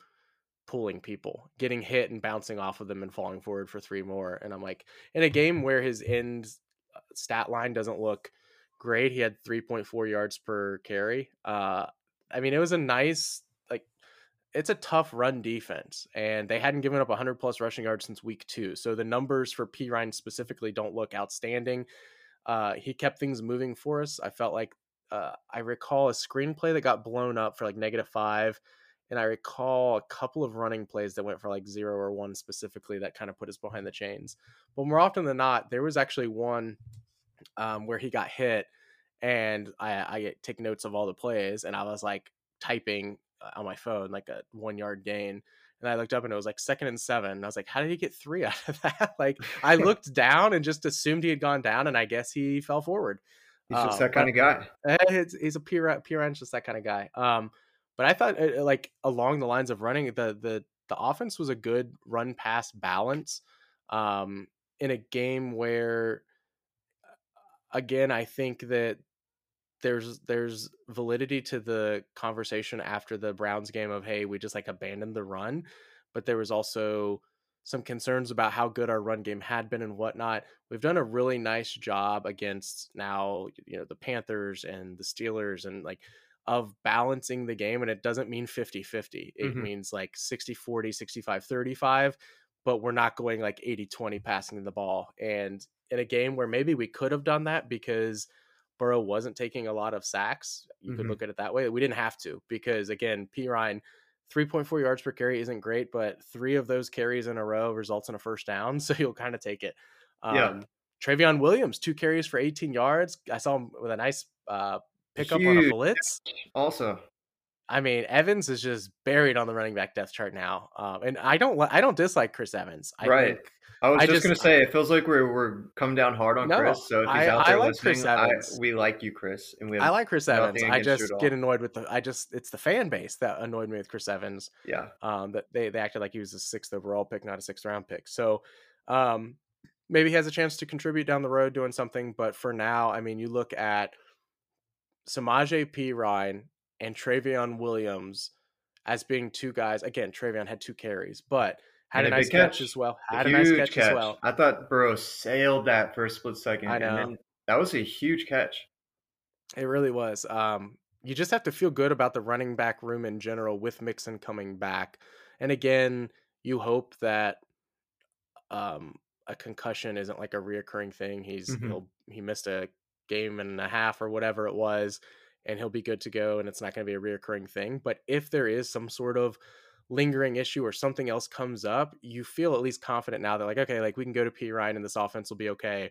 pulling people, getting hit and bouncing off of them and falling forward for three more. And I'm like, in a game where his end stat line doesn't look great, he had three point four yards per carry. Uh, I mean, it was a nice, like, it's a tough run defense. And they hadn't given up one hundred plus rushing yards since week two. So the numbers for Perine specifically don't look outstanding. Uh, he kept things moving for us. I felt like Uh, I recall a screenplay that got blown up for like negative five. And I recall a couple of running plays that went for like zero or one specifically that kind of put us behind the chains. But more often than not, there was actually one um, where he got hit, and I, I take notes of all the plays. And I was like typing on my phone, like a one yard gain. And I looked up and it was like second and seven. And I was like, how did he get three out of that? Like, I looked down and just assumed he had gone down, and I guess he fell forward. He's just um, that kind of guy. He's, he's a pure, pure just that kind of guy. Um, but I thought, it, like, along the lines of running, the the the offense was a good run pass balance um, in a game where, again, I think that there's there's validity to the conversation after the Browns game of, hey, we just like abandoned the run, but there was also some concerns about how good our run game had been and whatnot. We've done a really nice job against now, you know, the Panthers and the Steelers and like of balancing the game. And it doesn't mean fifty fifty. It mm-hmm. means like sixty forty, sixty-five thirty-five, but we're not going like eighty twenty passing the ball. And in a game where maybe we could have done that because Burrow wasn't taking a lot of sacks, you mm-hmm. could look at it that way. We didn't have to, because again, Perine, three point four yards per carry isn't great, but three of those carries in a row results in a first down, so you'll kind of take it. Um, yeah. Trayveon Williams, two carries for eighteen yards. I saw him with a nice uh, pickup Huge. on a blitz. Also, I mean, Evans is just buried on the running back depth chart now, um, and I don't, I don't dislike Chris Evans. I right. Think, I was I just, just going to say, it feels like we're we're come down hard on no, Chris. So if he's I, out there I like listening, Chris Evans. I, we like you, Chris. And we have I like Chris Evans. I just get annoyed with the. I just it's the fan base that annoyed me with Chris Evans. Yeah. Um. That they they acted like he was a sixth overall pick, not a sixth round pick. So, um, maybe he has a chance to contribute down the road doing something. But for now, I mean, you look at Samaje Perine and Trayveon Williams as being two guys. Again, Trayveon had two carries, but. Had and a nice catch. catch as well. Had a, a nice catch, catch as well. I thought Burrow sailed that for a split second. I know. And then that was a huge catch. It really was. Um, you just have to feel good about the running back room in general with Mixon coming back. And again, you hope that um, a concussion isn't like a reoccurring thing. He's mm-hmm. he'll, he missed a game and a half or whatever it was, and he'll be good to go, and it's not going to be a reoccurring thing. But if there is some sort of lingering issue or something else comes up, you feel at least confident now. They're like, okay, like we can go to Perine and this offense will be okay.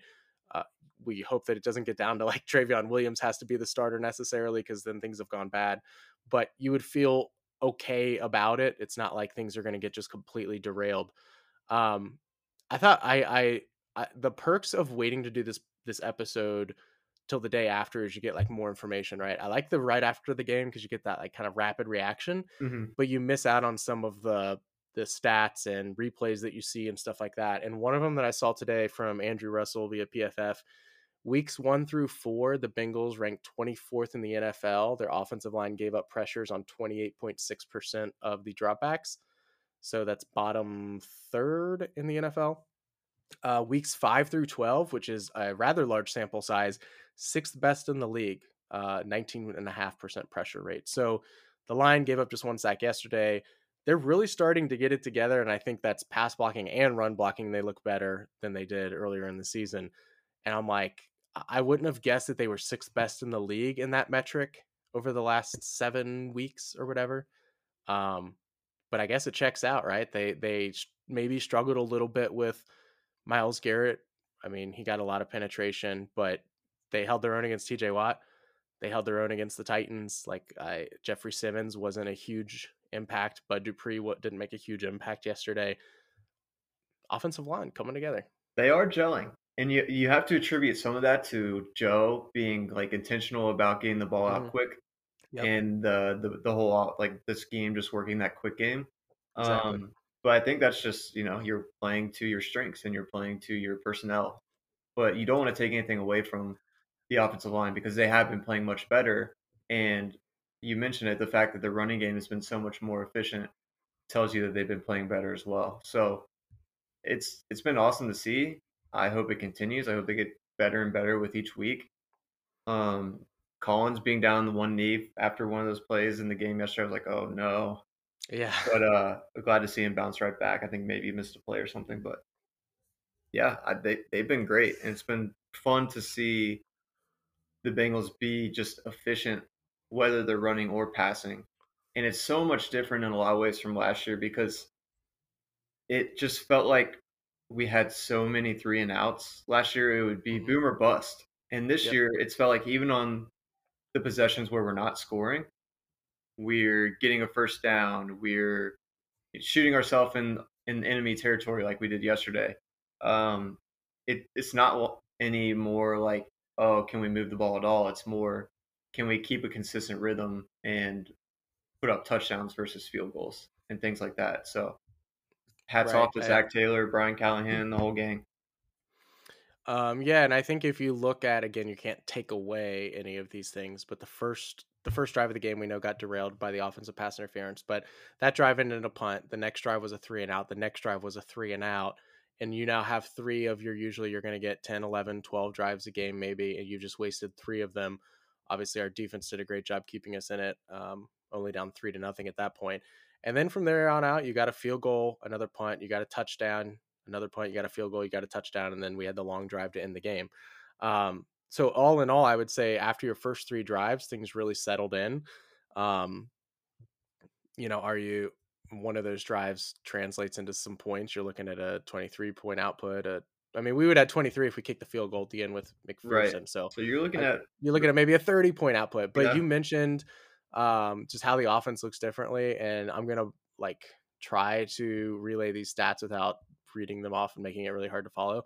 Uh, we hope that it doesn't get down to like Trayveon Williams has to be the starter necessarily, because then things have gone bad, but you would feel okay about it. It's not like things are going to get just completely derailed. Um, I thought I, I, I, the perks of waiting to do this, this episode till the day after is you get like more information, right? I like the right after the game because you get that like kind of rapid reaction, mm-hmm. but you miss out on some of the the stats and replays that you see and stuff like that. And one of them that I saw today from Andrew Russell via P F F Weeks one through four, the Bengals ranked twenty-fourth in the N F L. Their offensive line gave up pressures on twenty-eight point six percent of the dropbacks. So that's bottom third in the N F L. Uh, weeks five through twelve, which is a rather large sample size, sixth best in the league, uh, nineteen point five percent pressure rate. So the line gave up just one sack yesterday. They're really starting to get it together, and I think that's pass blocking and run blocking. They look better than they did earlier in the season. And I'm like, I wouldn't have guessed that they were sixth best in the league in that metric over the last seven weeks or whatever. Um, but I guess it checks out, right? They they maybe struggled a little bit with Myles Garrett. I mean, he got a lot of penetration, but they held their own against T J Watt. They held their own against the Titans. Like I, Jeffrey Simmons wasn't a huge impact. Bud Dupree didn't make a huge impact yesterday. Offensive line coming together. They are gelling. And you you have to attribute some of that to Joe being like intentional about getting the ball out mm. quick, yep. and the, the the whole like the scheme just working that quick game. Exactly. Um, but I think that's just, you know, you're playing to your strengths and you're playing to your personnel. But you don't want to take anything away from the offensive line because they have been playing much better. And you mentioned it, the fact that the running game has been so much more efficient tells you that they've been playing better as well. So it's it's been awesome to see. I hope it continues. I hope they get better and better with each week. Um, Collins being down to one knee after one of those plays in the game yesterday, I was like, oh, no. Yeah. But uh, I'm glad to see him bounce right back. I think maybe he missed a play or something. But, yeah, I, they, they've been great. And it's been fun to see the Bengals be just efficient, whether they're running or passing. And it's so much different in a lot of ways from last year because it just felt like we had so many three and outs. Last year it would be mm-hmm. boom or bust. And this yep. year it's felt like even on the possessions where we're not scoring, we're getting a first down. We're shooting ourselves in, in enemy territory like we did yesterday. Um, it, it's not any more like, oh, can we move the ball at all? It's more, can we keep a consistent rhythm and put up touchdowns versus field goals and things like that. So hats right. off to Zach Taylor, Brian Callahan, the whole gang. Um, yeah, and I think if you look at, again, you can't take away any of these things, but the first the first drive of the game we know got derailed by the offensive pass interference, but that drive ended in a punt. The next drive was a three and out. The next drive was a three and out. And you now have three of your, usually you're going to get ten, eleven, twelve drives a game maybe, and you just wasted three of them. Obviously, our defense did a great job keeping us in it, um, only down three to nothing at that point. And then from there on out, you got a field goal, another punt, you got a touchdown, another punt, you got a field goal, you got a touchdown, and then we had the long drive to end the game. Um, so all in all, I would say after your first three drives, things really settled in. Um, you know, are you one of those drives translates into some points? You're looking at a twenty-three point output. A, I mean, we would have twenty-three if we kicked the field goal at the end with McPherson. Right. So, so you're looking I, at you're looking at maybe a thirty point output. But yeah. you mentioned. Um, just how the offense looks differently. And I'm going to like try to relay these stats without reading them off and making it really hard to follow.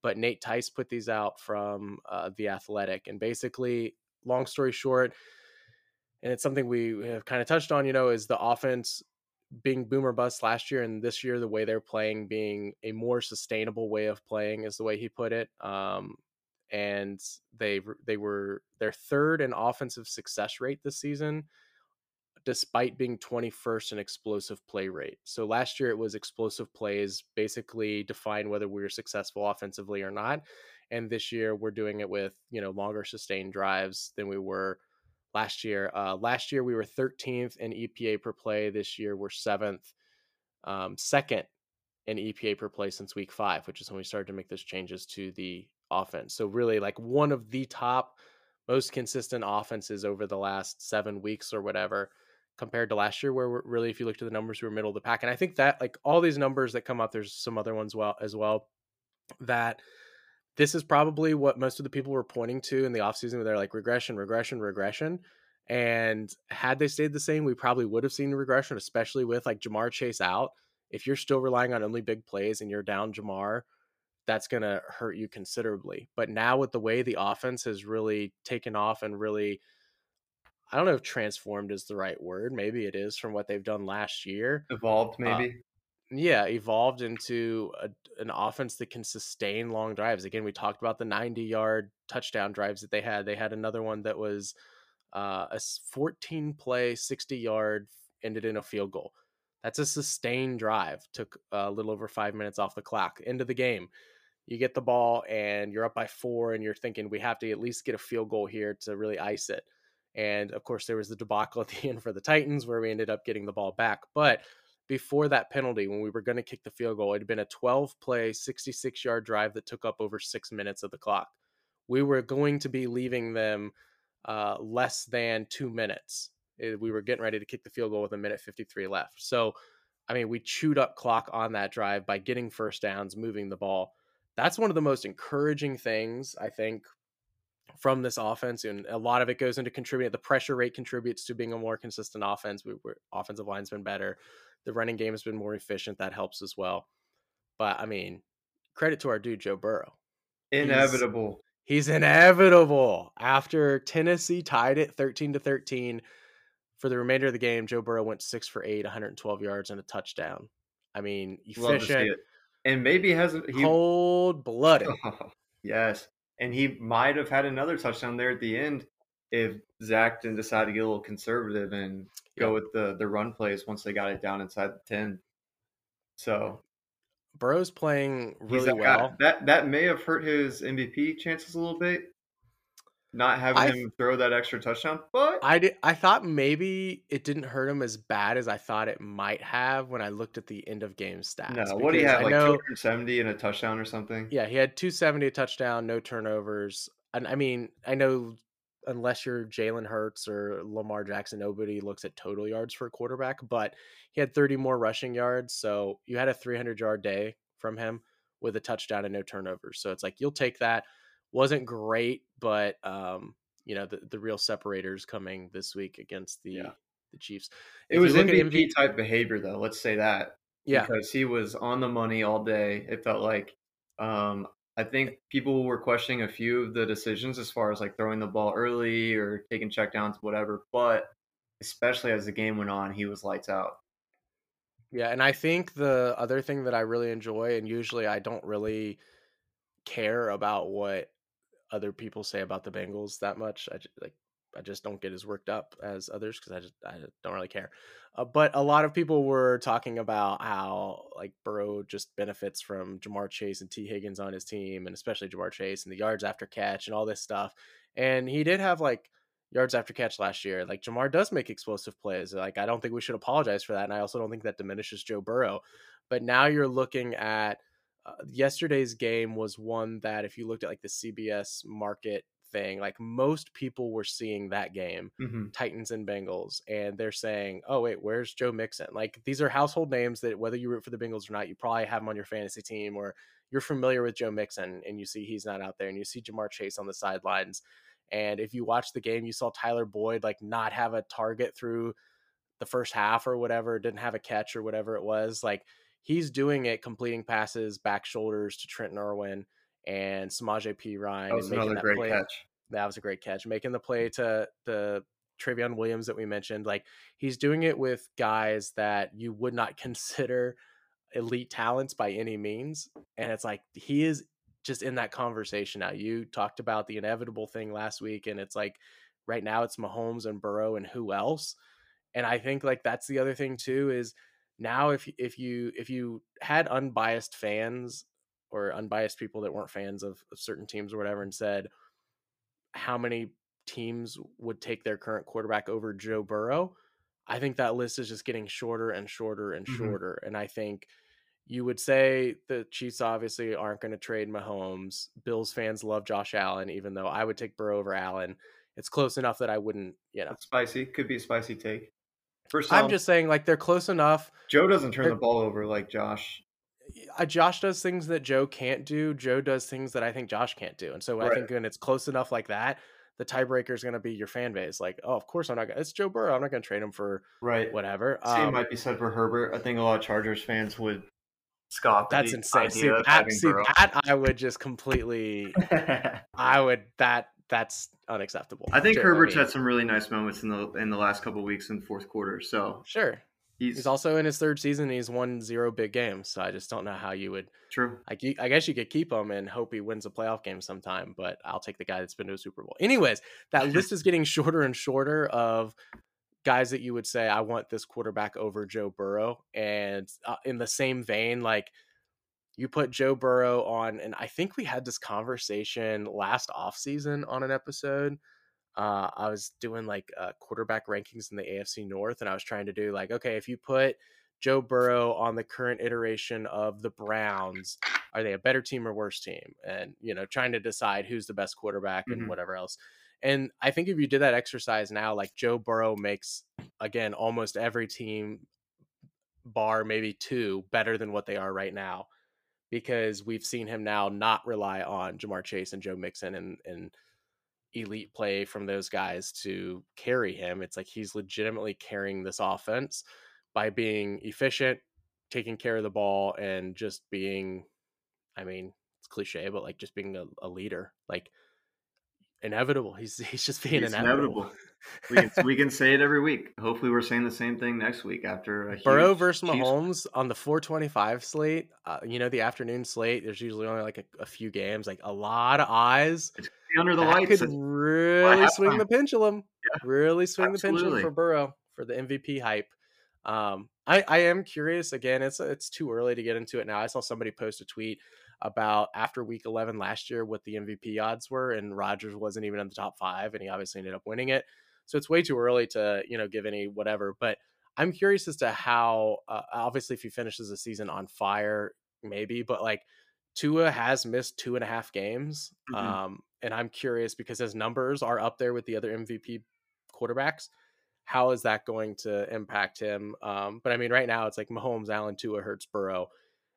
But Nate Tice put these out from uh, The Athletic, and basically long story short, and it's something we have kind of touched on, you know, is the offense being boom or bust last year. And this year, the way they're playing being a more sustainable way of playing is the way he put it. Um, And they they were their third in offensive success rate this season, despite being twenty-first in explosive play rate. So last year it was explosive plays basically define whether we were successful offensively or not. And this year we're doing it with, you know, longer sustained drives than we were last year. Uh, last year we were thirteenth in E P A per play. This year we're seventh, um, second in E P A per play since week five, which is when we started to make those changes to the offense. So really like one of the top most consistent offenses over the last seven weeks or whatever, compared to last year where we're really, if you looked at the numbers, we were middle of the pack. And I think that like all these numbers that come up, there's some other ones well as well, that this is probably what most of the people were pointing to in the offseason where they're like regression, regression, regression. And had they stayed the same, we probably would have seen regression, especially with like Jamar Chase out. If you're still relying on only big plays and you're down Jamar, that's going to hurt you considerably. But now with the way the offense has really taken off and really, I don't know if transformed is the right word. Maybe it is from what they've done last year. Evolved, maybe. Uh, yeah, evolved into a, an offense that can sustain long drives. Again, we talked about the ninety-yard touchdown drives that they had. They had another one that was uh, a fourteen-play, sixty-yard, ended in a field goal. That's a sustained drive. Took a little over five minutes off the clock. End of the game. You get the ball, and you're up by four, and you're thinking, we have to at least get a field goal here to really ice it. And, of course, there was the debacle at the end for the Titans where we ended up getting the ball back. But before that penalty, when we were going to kick the field goal, it had been a twelve-play, sixty-six-yard drive that took up over six minutes of the clock. We were going to be leaving them uh, less than two minutes. We were getting ready to kick the field goal with a minute fifty-three left. So, I mean, we chewed up clock on that drive by getting first downs, moving the ball. That's one of the most encouraging things, I think, from this offense. And a lot of it goes into contributing. The pressure rate contributes to being a more consistent offense. We were, offensive line's been better. The running game has been more efficient. That helps as well. But, I mean, credit to our dude, Joe Burrow. Inevitable. He's, he's inevitable. After Tennessee tied it thirteen to thirteen, for the remainder of the game, Joe Burrow went six for eight, one hundred twelve yards, and a touchdown. I mean, efficient. And maybe hasn't he cold-blooded. Oh, yes. And he might have had another touchdown there at the end if Zach didn't decide to get a little conservative and go yeah. with the, the run plays once they got it down inside the ten. So Burrow's playing really well. Guy. That that may have hurt his M V P chances a little bit, not having I, him throw that extra touchdown. But I, did, I thought maybe it didn't hurt him as bad as I thought it might have when I looked at the end of game stats. No, what do you have, I like know, two hundred seventy and a touchdown or something? Yeah, he had two hundred seventy, a touchdown, no turnovers. And I mean, I know unless you're Jalen Hurts or Lamar Jackson, nobody looks at total yards for a quarterback, but he had thirty more rushing yards. So you had a three hundred yard day from him with a touchdown and no turnovers. So it's like, you'll take that. Wasn't great, but, um, you know, the, the real separator's coming this week against the, yeah. the Chiefs. If it was M V P-type M V P... behavior, though. Let's say that. Yeah. Because he was on the money all day, it felt like. Um, I think people were questioning a few of the decisions as far as, like, throwing the ball early or taking checkdowns, whatever. But especially as the game went on, he was lights out. Yeah, and I think the other thing that I really enjoy, and usually I don't really care about what other people say about the Bengals that much. I just, like, I just don't get as worked up as others because I just I don't really care. Uh, but a lot of people were talking about how, like, Burrow just benefits from Jamar Chase and T. Higgins on his team, and especially Jamar Chase and the yards after catch and all this stuff. And he did have, like, yards after catch last year. Like, Jamar does make explosive plays. Like, I don't think we should apologize for that. And I also don't think that diminishes Joe Burrow. But now you're looking at Uh, yesterday's game was one that if you looked at, like, the C B S market thing, like, most people were seeing that game, mm-hmm. Titans and Bengals, and they're saying, oh, wait, where's Joe Mixon? Like, these are household names that whether you root for the Bengals or not, you probably have them on your fantasy team or you're familiar with Joe Mixon, and you see he's not out there, and you see Jamar Chase on the sidelines. And if you watch the game, you saw Tyler Boyd, like, not have a target through the first half or whatever, didn't have a catch or whatever it was. Like, he's doing it, completing passes, back shoulders to Trenton Irwin and Samaje Perine. That was another great catch. That was a great catch. Making the play to the Trayveon Williams that we mentioned. Like, he's doing it with guys that you would not consider elite talents by any means. And it's like, he is just in that conversation now. You talked about the inevitable thing last week, and it's like, right now it's Mahomes and Burrow and who else? And I think, like, that's the other thing too is, now, if if you if you had unbiased fans or unbiased people that weren't fans of, of certain teams or whatever, and said how many teams would take their current quarterback over Joe Burrow, I think that list is just getting shorter and shorter and shorter. Mm-hmm. And I think you would say the Chiefs obviously aren't going to trade Mahomes. Bills fans love Josh Allen, even though I would take Burrow over Allen. It's close enough that I wouldn't, you know. That's spicy. Could be a spicy take. Some, I'm just saying, like, they're close enough. Joe doesn't turn the ball over like Josh. Uh, Josh does things that Joe can't do. Joe does things that I think Josh can't do. And so right. I think when it's close enough like that, the tiebreaker is going to be your fan base. Like, oh, of course I'm not going to. It's Joe Burrow. I'm not going to trade him for right. whatever. Same um, might be said for Herbert. I think a lot of Chargers fans would scoff at that's insane. See, that, see that I would just completely – I would – that – that's unacceptable. I think Herbert's I mean, had some really nice moments in the in the last couple of weeks in the fourth quarter. So sure, He's, he's also in his third season. And he's won zero big games. So I just don't know how you would. True. I, I guess you could keep him and hope he wins a playoff game sometime, but I'll take the guy that's been to a Super Bowl. Anyways, that list is getting shorter and shorter of guys that you would say, I want this quarterback over Joe Burrow. And uh, in the same vein, like you put Joe Burrow on, and I think we had this conversation last offseason on an episode. Uh, I was doing like uh, quarterback rankings in the A F C North, and I was trying to do like, okay, if you put Joe Burrow on the current iteration of the Browns, are they a better team or worse team? And, you know, trying to decide who's the best quarterback mm-hmm. and whatever else. And I think if you did that exercise now, like Joe Burrow makes, again, almost every team bar maybe two better than what they are right now, because we've seen him now not rely on Jamar Chase and Joe Mixon and, and, elite play from those guys to carry him. It's like he's legitimately carrying this offense by being efficient, taking care of the ball, and just being, I mean, it's cliche, but like just being a, a leader, like inevitable. He's he's just being he's inevitable. inevitable. We can, we can say it every week. Hopefully we're saying the same thing next week after a Burrow versus Mahomes on the four twenty-five slate. Uh, you know, the afternoon slate, there's usually only like a, a few games, like a lot of eyes. It's under the that lights could really swing the pendulum. Yeah, really swing absolutely. the pendulum for Burrow for the M V P hype. Um, I, I am curious again. It's it's too early to get into it now. I saw somebody post a tweet about after Week eleven last year what the M V P odds were, and Rodgers wasn't even in the top five, and he obviously ended up winning it. So it's way too early to you know give any whatever. But I'm curious as to how. Uh, obviously, if he finishes the season on fire, maybe. But like Tua has missed two and a half games. Mm-hmm. Um, And I'm curious because his numbers are up there with the other M V P quarterbacks. How is that going to impact him? Um, but I mean, right now it's like Mahomes, Allen, Tua, Hurts, Burrow.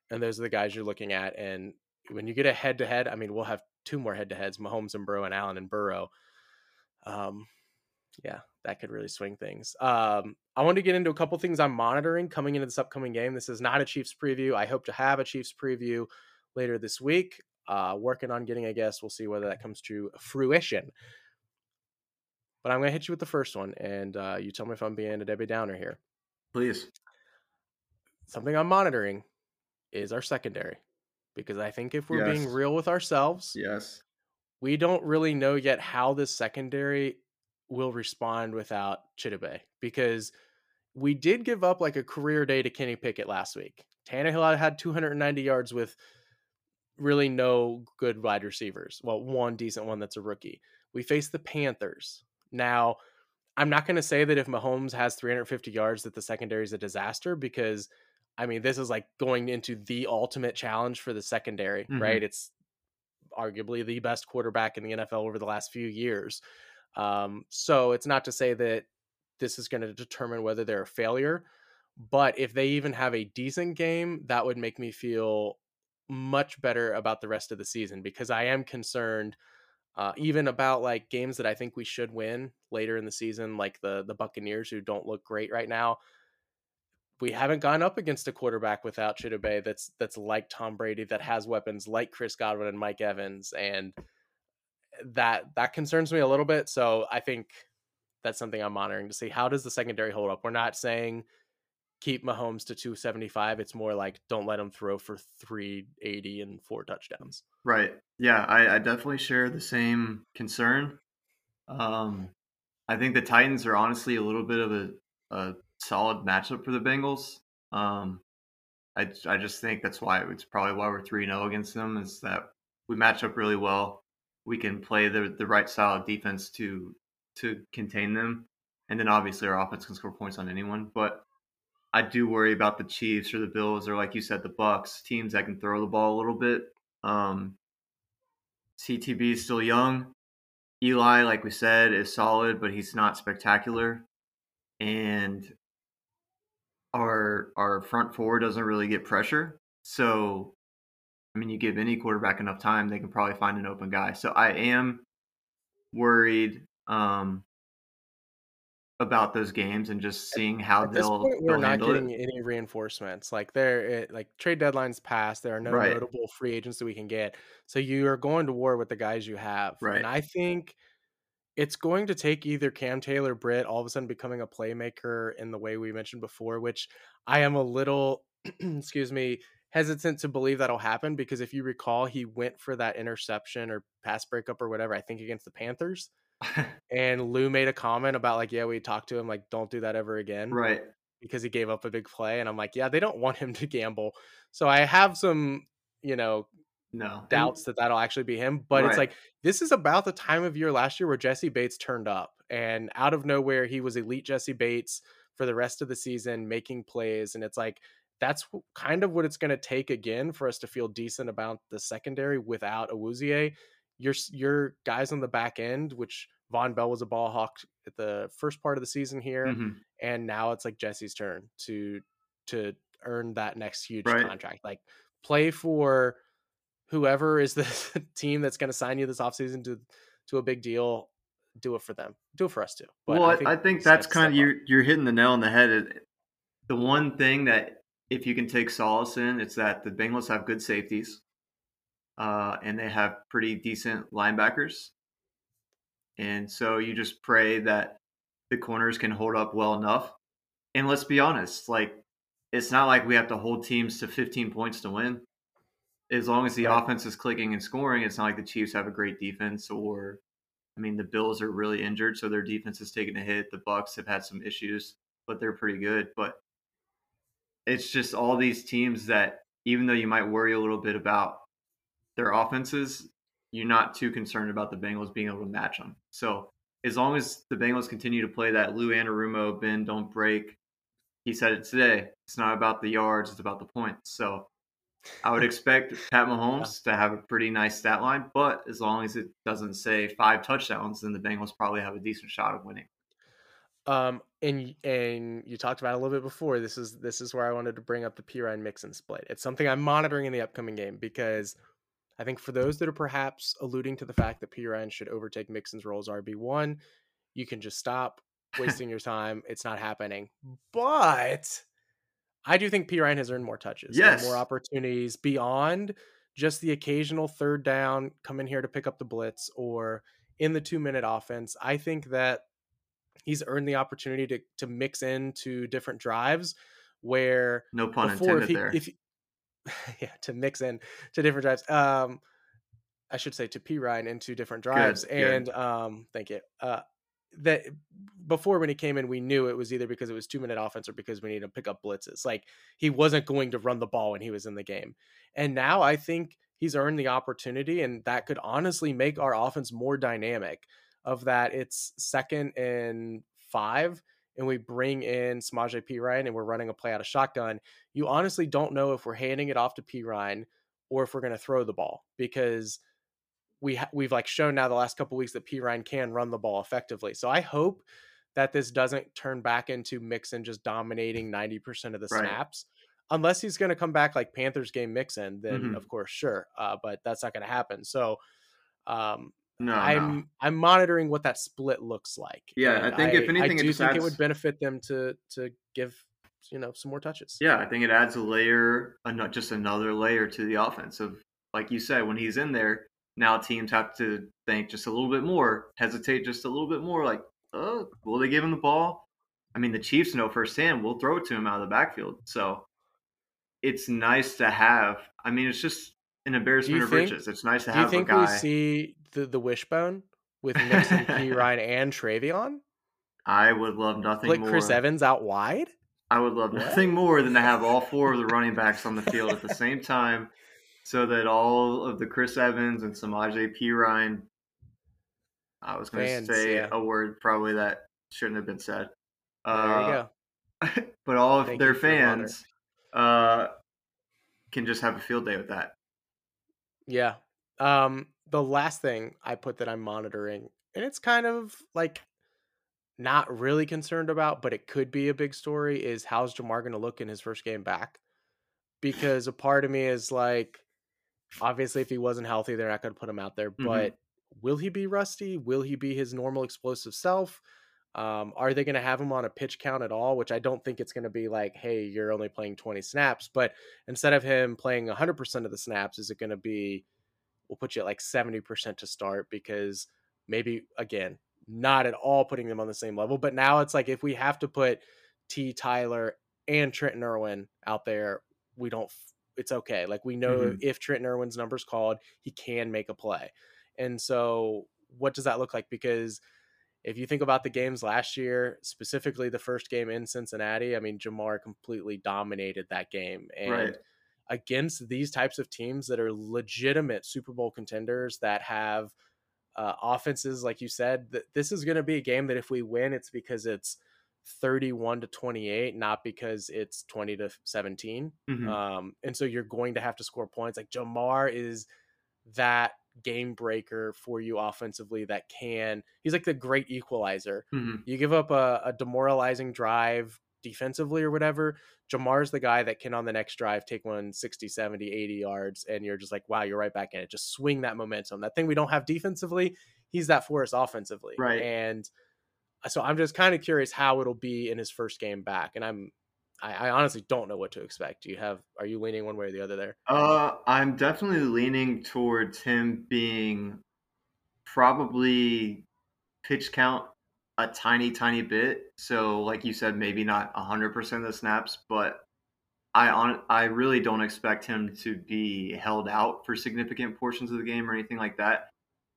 And those are the guys you're looking at. And when you get a head to head, I mean, we'll have two more head to heads, Mahomes and Burrow and Allen and Burrow. Um, yeah, that could really swing things. Um, I want to get into a couple things I'm monitoring coming into this upcoming game. This is not a Chiefs preview. I hope to have a Chiefs preview later this week. Uh, working on getting a guest. We'll see whether that comes to fruition. But I'm going to hit you with the first one, and uh, you tell me if I'm being a Debbie Downer here. Please. Something I'm monitoring is our secondary, because I think if we're yes. being real with ourselves, yes, we don't really know yet how this secondary will respond without Chidobe, because we did give up like a career day to Kenny Pickett last week. Tannehill had two hundred ninety yards with really no good wide receivers. Well, one decent one that's a rookie. We face the Panthers. Now, I'm not going to say that if Mahomes has three hundred fifty yards that the secondary is a disaster, because, I mean, this is like going into the ultimate challenge for the secondary, mm-hmm. right? It's arguably the best quarterback in the N F L over the last few years. Um, so it's not to say that this is going to determine whether they're a failure, but if they even have a decent game, that would make me feel much better about the rest of the season, because I am concerned uh, even about like games that I think we should win later in the season, like the the Buccaneers, who don't look great right now. We haven't gone up against a quarterback without Chidobe that's that's like Tom Brady, that has weapons like Chris Godwin and Mike Evans, and that that concerns me a little bit. So I think that's something I'm monitoring to see, how does the secondary hold up? We're not saying keep Mahomes to two seventy-five. It's more like don't let him throw for three eighty and four touchdowns. Right. Yeah, I, I definitely share the same concern. Um, I think the Titans are honestly a little bit of a, a solid matchup for the Bengals. Um, I, I just think that's why it's probably why we're three and oh against them, is that we match up really well. We can play the the right style of defense to to contain them. And then obviously our offense can score points on anyone. But I do worry about the Chiefs or the Bills, or like you said, the Bucks, teams that can throw the ball a little bit. Um, C T B is still young. Eli, like we said, is solid, but he's not spectacular. And our our front four doesn't really get pressure. So, I mean, you give any quarterback enough time, they can probably find an open guy. So I am worried Um, about those games, and just seeing how At they'll, point, we're they'll not getting it. Any reinforcements. Like there, like trade deadlines passed. There are no right. notable free agents that we can get. So you are going to war with the guys you have. Right. And I think it's going to take either Cam Taylor-Britt all of a sudden becoming a playmaker in the way we mentioned before, which I am a little, excuse me, hesitant to believe that'll happen, because if you recall, he went for that interception or pass breakup or whatever, I think against the Panthers. And Lou made a comment about like, yeah, we talked to him, like, don't do that ever again. Right. Because he gave up a big play. And I'm like, yeah, they don't want him to gamble. So I have some, you know, no doubts that that'll actually be him. But right. It's like, this is about the time of year last year where Jesse Bates turned up, and out of nowhere, he was elite Jesse Bates for the rest of the season, making plays. And it's like, that's kind of what it's going to take again for us to feel decent about the secondary without Awuzie. Your, your guys on the back end, which Von Bell was a ball hawk at the first part of the season here. Mm-hmm. And now it's like Jesse's turn to, to earn that next huge right. contract, like play for whoever is the team that's going to sign you this offseason to, to a big deal. Do it for them. Do it for us too. But well, I think, I think that's kind of, you're, you're hitting the nail on the head. The one thing that if you can take solace in, it's that the Bengals have good safeties. Uh, and they have pretty decent linebackers. And so you just pray that the corners can hold up well enough. And let's be honest, like, it's not like we have to hold teams to fifteen points to win. As long as the yeah. offense is clicking and scoring, it's not like the Chiefs have a great defense, or, I mean, the Bills are really injured, so their defense is taking a hit. The Bucks have had some issues, but they're pretty good. But it's just all these teams that, even though you might worry a little bit about their offenses, you're not too concerned about the Bengals being able to match them. So as long as the Bengals continue to play that Lou Anarumo, bend, don't break, he said it today, it's not about the yards, it's about the points. So I would expect Pat Mahomes yeah. to have a pretty nice stat line, but as long as it doesn't say five touchdowns, then the Bengals probably have a decent shot of winning. Um, and and you talked about it a little bit before. This is this is where I wanted to bring up the Perine Mixon split. It's something I'm monitoring in the upcoming game, because I think for those that are perhaps alluding to the fact that Perine should overtake Mixon's role as R B one, you can just stop wasting your time. It's not happening. But I do think Perine has earned more touches, yes. more opportunities beyond just the occasional third down, come in here to pick up the blitz, or in the two-minute offense. I think that he's earned the opportunity to to mix into different drives where... No pun before, intended if he, there. If he, yeah, to mix in to different drives. Um, I should say to Perine into different drives. Good, and good. um, thank you. Uh, that before when he came in, we knew it was either because it was two minute offense or because we needed to pick up blitzes. Like, he wasn't going to run the ball when he was in the game. And now I think he's earned the opportunity, and that could honestly make our offense more dynamic. Of that, it's second and five, and we bring in Samaje Perine and we're running a play out of shotgun, you honestly don't know if we're handing it off to Perine or if we're going to throw the ball, because we ha- we've like shown now the last couple of weeks that Perine can run the ball effectively. So I hope that this doesn't turn back into Mixon just dominating ninety percent of the right. snaps, unless he's going to come back like Panthers game Mixon, then mm-hmm. of course, sure. Uh, but that's not going to happen. So, um, No, I'm no. I'm monitoring what that split looks like. Yeah, and I think I, if anything, I do it think adds, it would benefit them to to give, you know, some more touches. Yeah, I think it adds a layer, just another layer to the offense. Of like you said, when he's in there, now teams have to think just a little bit more, hesitate just a little bit more. Like, oh, will they give him the ball? I mean, the Chiefs know firsthand, we'll throw it to him out of the backfield. So it's nice to have. I mean, it's just an embarrassment of think, riches. It's nice to have a guy. Do you think we see the, the wishbone with Mixon, Perine, and Trayveon? I would love nothing like more. Like Chris Evans out wide? I would love what? nothing more than to have all four of the running backs on the field at the same time, so that all of the Chris Evans and Samaje Perine, I was going to say yeah. a word probably that shouldn't have been said. Uh, there you go. But all of Thank their fans uh, can just have a field day with that. Yeah. Um, the last thing I put that I'm monitoring, and it's kind of like not really concerned about, but it could be a big story, is how's Jamar going to look in his first game back? Because a part of me is like, obviously if he wasn't healthy, they're not going to put him out there, mm-hmm. but will he be rusty? Will he be his normal explosive self? Um, are they going to have him on a pitch count at all? Which I don't think it's going to be like, hey, you're only playing twenty snaps, but instead of him playing one hundred percent of the snaps, is it going to be, we'll put you at like seventy percent to start? Because maybe, again, not at all putting them on the same level. But now it's like, if we have to put T. Tyler and Trenton Irwin out there, we don't, it's okay. Like, we know mm-hmm. if Trenton Irwin's number's called, he can make a play. And so what does that look like? Because if you think about the games last year, specifically the first game in Cincinnati, I mean, Jamar completely dominated that game. And right. against these types of teams that are legitimate Super Bowl contenders that have uh, offenses, like you said, that this is going to be a game that if we win, it's because it's thirty-one to twenty-eight, not because it's twenty to seventeen. Mm-hmm. Um, and so you're going to have to score points. Like, Jamar is that game breaker for you offensively that can, he's like the great equalizer. Mm-hmm. You give up a, a demoralizing drive defensively or whatever, Jamar's the guy that can on the next drive take one sixty, seventy, eighty yards, and you're just like, wow, you're right back in it. Just swing that momentum, that thing we don't have defensively, he's that for us offensively. Right. And so I'm just kind of curious how it'll be in his first game back, and I'm I, I honestly don't know what to expect. Do you have? Are you leaning one way or the other there? Uh, I'm definitely leaning towards him being probably pitch count a tiny, tiny bit. So, like you said, maybe not one hundred percent of the snaps, but I on I really don't expect him to be held out for significant portions of the game or anything like that.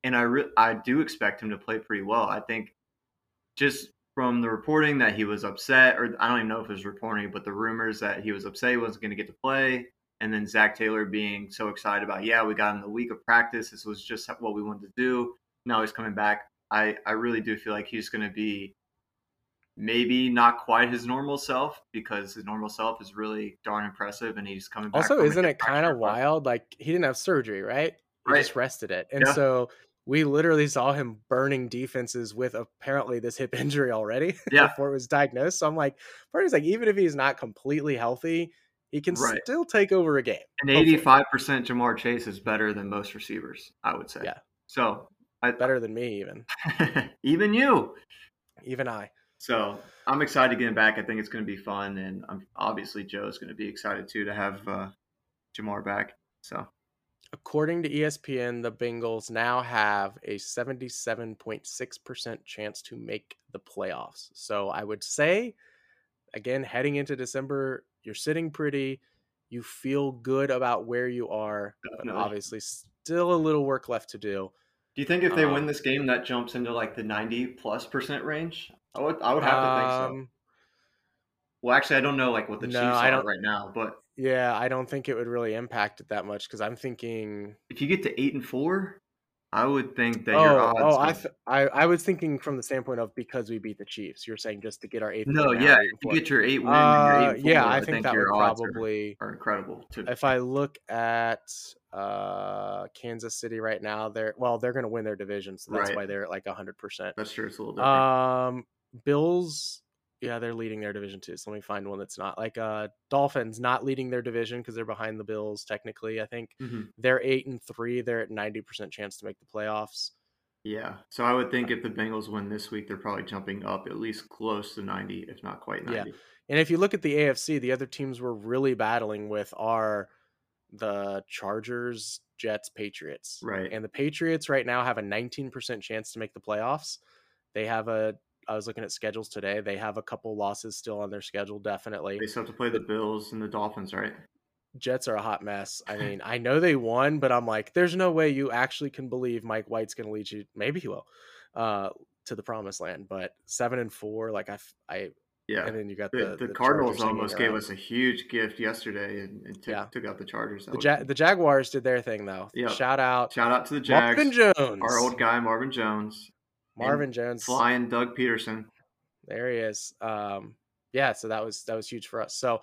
And I re- I do expect him to play pretty well. I think just from the reporting that he was upset, or I don't even know if it was reporting, but the rumors that he was upset he wasn't going to get to play, and then Zach Taylor being so excited about, yeah, we got him the week of practice, this was just what we wanted to do, now he's coming back. I, I really do feel like he's going to be maybe not quite his normal self, because his normal self is really darn impressive, and he's coming back. Also, isn't it kind of wild? Like, he didn't have surgery, right? He right. just rested it. And yeah. so... we literally saw him burning defenses with apparently this hip injury already yeah. before it was diagnosed. So I'm like, Bernie's like, even if he's not completely healthy, he can right. still take over a game. And eighty-five percent Jamar Chase is better than most receivers, I would say. Yeah. So I, better than me even. Even you. Even I. So I'm excited to get him back. I think it's going to be fun. And I'm, obviously Joe's going to be excited too to have uh, Jamar back. So. According to E S P N, the Bengals now have a seventy-seven point six percent chance to make the playoffs. So I would say, again, heading into December, you're sitting pretty. You feel good about where you are, but obviously still a little work left to do. Do you think if they um, win this game, that jumps into like the ninety plus percent range? I would, I would have to think um, so. Well, actually, I don't know like what the no, Chiefs are right now, but. Yeah, I don't think it would really impact it that much, because I'm thinking if you get to eight and four, I would think that oh, your odds. Oh, I, th- I I was thinking from the standpoint of because we beat the Chiefs. You're saying just to get our eighth. No, win yeah, if you get your eight win, uh, your eight four, yeah, I, I think, think that your would odds probably are, are incredible. Too. If I look at uh, Kansas City right now, they're well, they're going to win their division, so that's right. why they're at like a hundred percent. That's true. It's a little different. Um, Bills. Yeah, they're leading their division too. So let me find one that's not like uh Dolphins not leading their division because they're behind the Bills technically. I think mm-hmm. they're eight and three. They're at ninety percent chance to make the playoffs. Yeah, so I would think if the Bengals win this week, they're probably jumping up at least close to ninety, if not quite ninety. Yeah, and if you look at the A F C, the other teams we're really battling with are the Chargers, Jets, Patriots. Right, and the Patriots right now have a nineteen percent chance to make the playoffs. They have a I was looking at schedules today. They have a couple losses still on their schedule, definitely. They still have to play the Bills and the Dolphins, right? Jets are a hot mess. I mean, I know they won, but I'm like, there's no way you actually can believe Mike White's going to lead you. Maybe he will uh, to the promised land, but seven and four, like I, I yeah. And then you got the, the, the, the Cardinals almost gave us a huge gift yesterday and, and t- yeah. took out the Chargers. The, ja- the Jaguars did their thing though. Yeah. Shout out, shout out to the Jags. Marvin Jones, our old guy, Marvin Jones. Marvin Jones, flying Doug Peterson. There he is. Um, yeah, so that was that was huge for us. So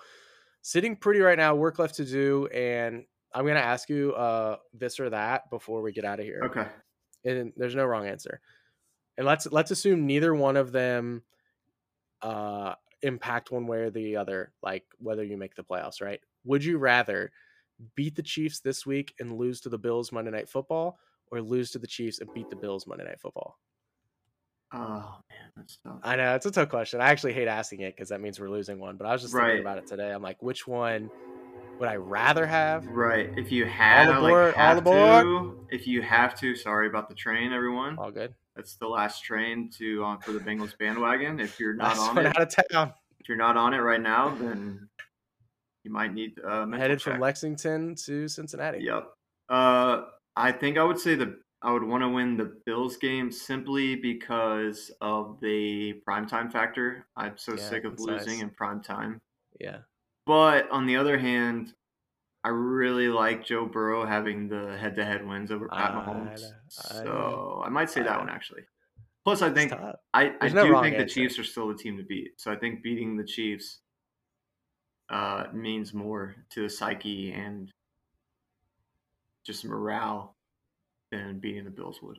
sitting pretty right now, work left to do, and I'm gonna ask you uh, this or that before we get out of here. Okay. And there's no wrong answer. And let's let's assume neither one of them uh, impact one way or the other, like whether you make the playoffs, right? Would you rather beat the Chiefs this week and lose to the Bills Monday Night Football, or lose to the Chiefs and beat the Bills Monday Night Football? Oh man, that's tough. I know it's a tough question. I actually hate asking it because that means we're losing one. But I was just right. thinking about it today. I'm like, which one would I rather have? Right. If you had all aboard, like, all aboard. To, if you have to, sorry about the train, everyone. All good. That's the last train to um, for the Bengals bandwagon. If you're not on it, out of town. If you're not on it right now, then you might need uh, mental headed check. From Lexington to Cincinnati. Yep. Uh, I think I would say the I would want to win the Bills game simply because of the primetime factor. I'm so yeah, sick of losing nice. in primetime. Yeah. But on the other hand, I really like Joe Burrow having the head-to-head wins over Pat uh, Mahomes. I, I, so I might say I, that one, actually. Plus, I think I, I no do think answer. the Chiefs are still the team to beat. So I think beating the Chiefs uh, means more to the psyche and just morale than beating the Bills would.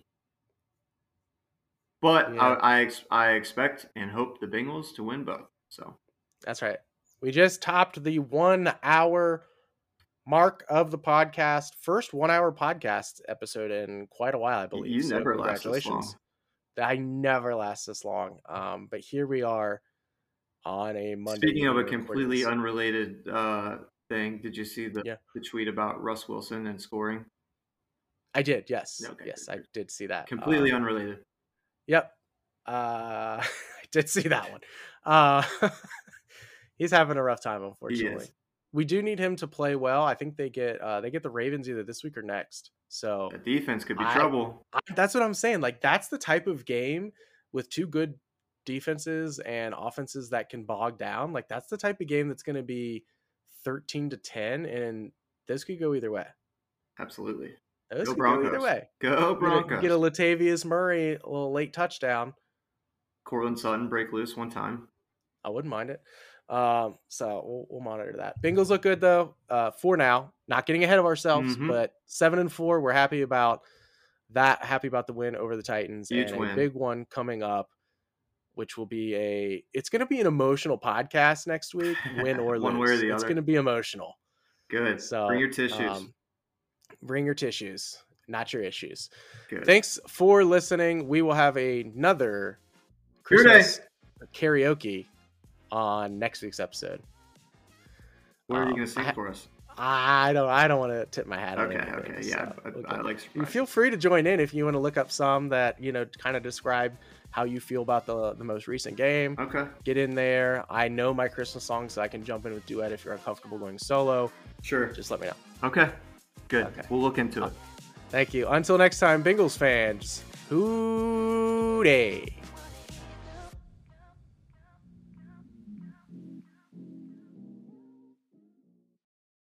But yeah. I, I, ex- I expect and hope the Bengals to win both. So that's right. We just topped the one-hour mark of the podcast, first one-hour podcast episode in quite a while, I believe. You so never last this long. I never last this long. Um, but here we are on a Monday. Speaking of a completely this. unrelated uh, thing, did you see the, yeah. the tweet about Russ Wilson and scoring? I did, yes. Okay, yes, good. I did see that. Completely um, unrelated. Yep. Uh, I did see that one. Uh, he's having a rough time, unfortunately. We do need him to play well. I think they get uh, they get the Ravens either this week or next. So the defense could be I, trouble. I, that's what I'm saying. Like, that's the type of game with two good defenses and offenses that can bog down. Like, that's the type of game that's going to be thirteen to ten, and this could go either way. Absolutely. This go could Broncos. Go either way. Go Broncos. Get a Latavius Murray, a little late touchdown. Cortland Sutton break loose one time. I wouldn't mind it. Um, so we'll, we'll monitor that. Bengals look good though, uh, for now, not getting ahead of ourselves, mm-hmm. but seven and four, we're happy about that. Happy about the win over the Titans. Huge and win. A big one coming up, which will be a, it's going to be an emotional podcast next week, win or lose. One way or the it's other. Going to be emotional. Good. So bring your tissues, um, bring your tissues, not your issues. Good. Thanks for listening. We will have another Christmas karaoke on next week's episode. What um, are you gonna sing I, for us? I don't. I don't want to tip my hat. Okay. Anything, okay. So yeah. Okay. I, I like. Surprises. Feel free to join in if you want to look up some that you know kind of describe how you feel about the the most recent game. Okay. Get in there. I know my Christmas song, so I can jump in with duet if you're uncomfortable going solo. Sure. Just let me know. Okay. Good. Okay. We'll look into uh, it. Thank you. Until next time, Bengals fans. Hooray!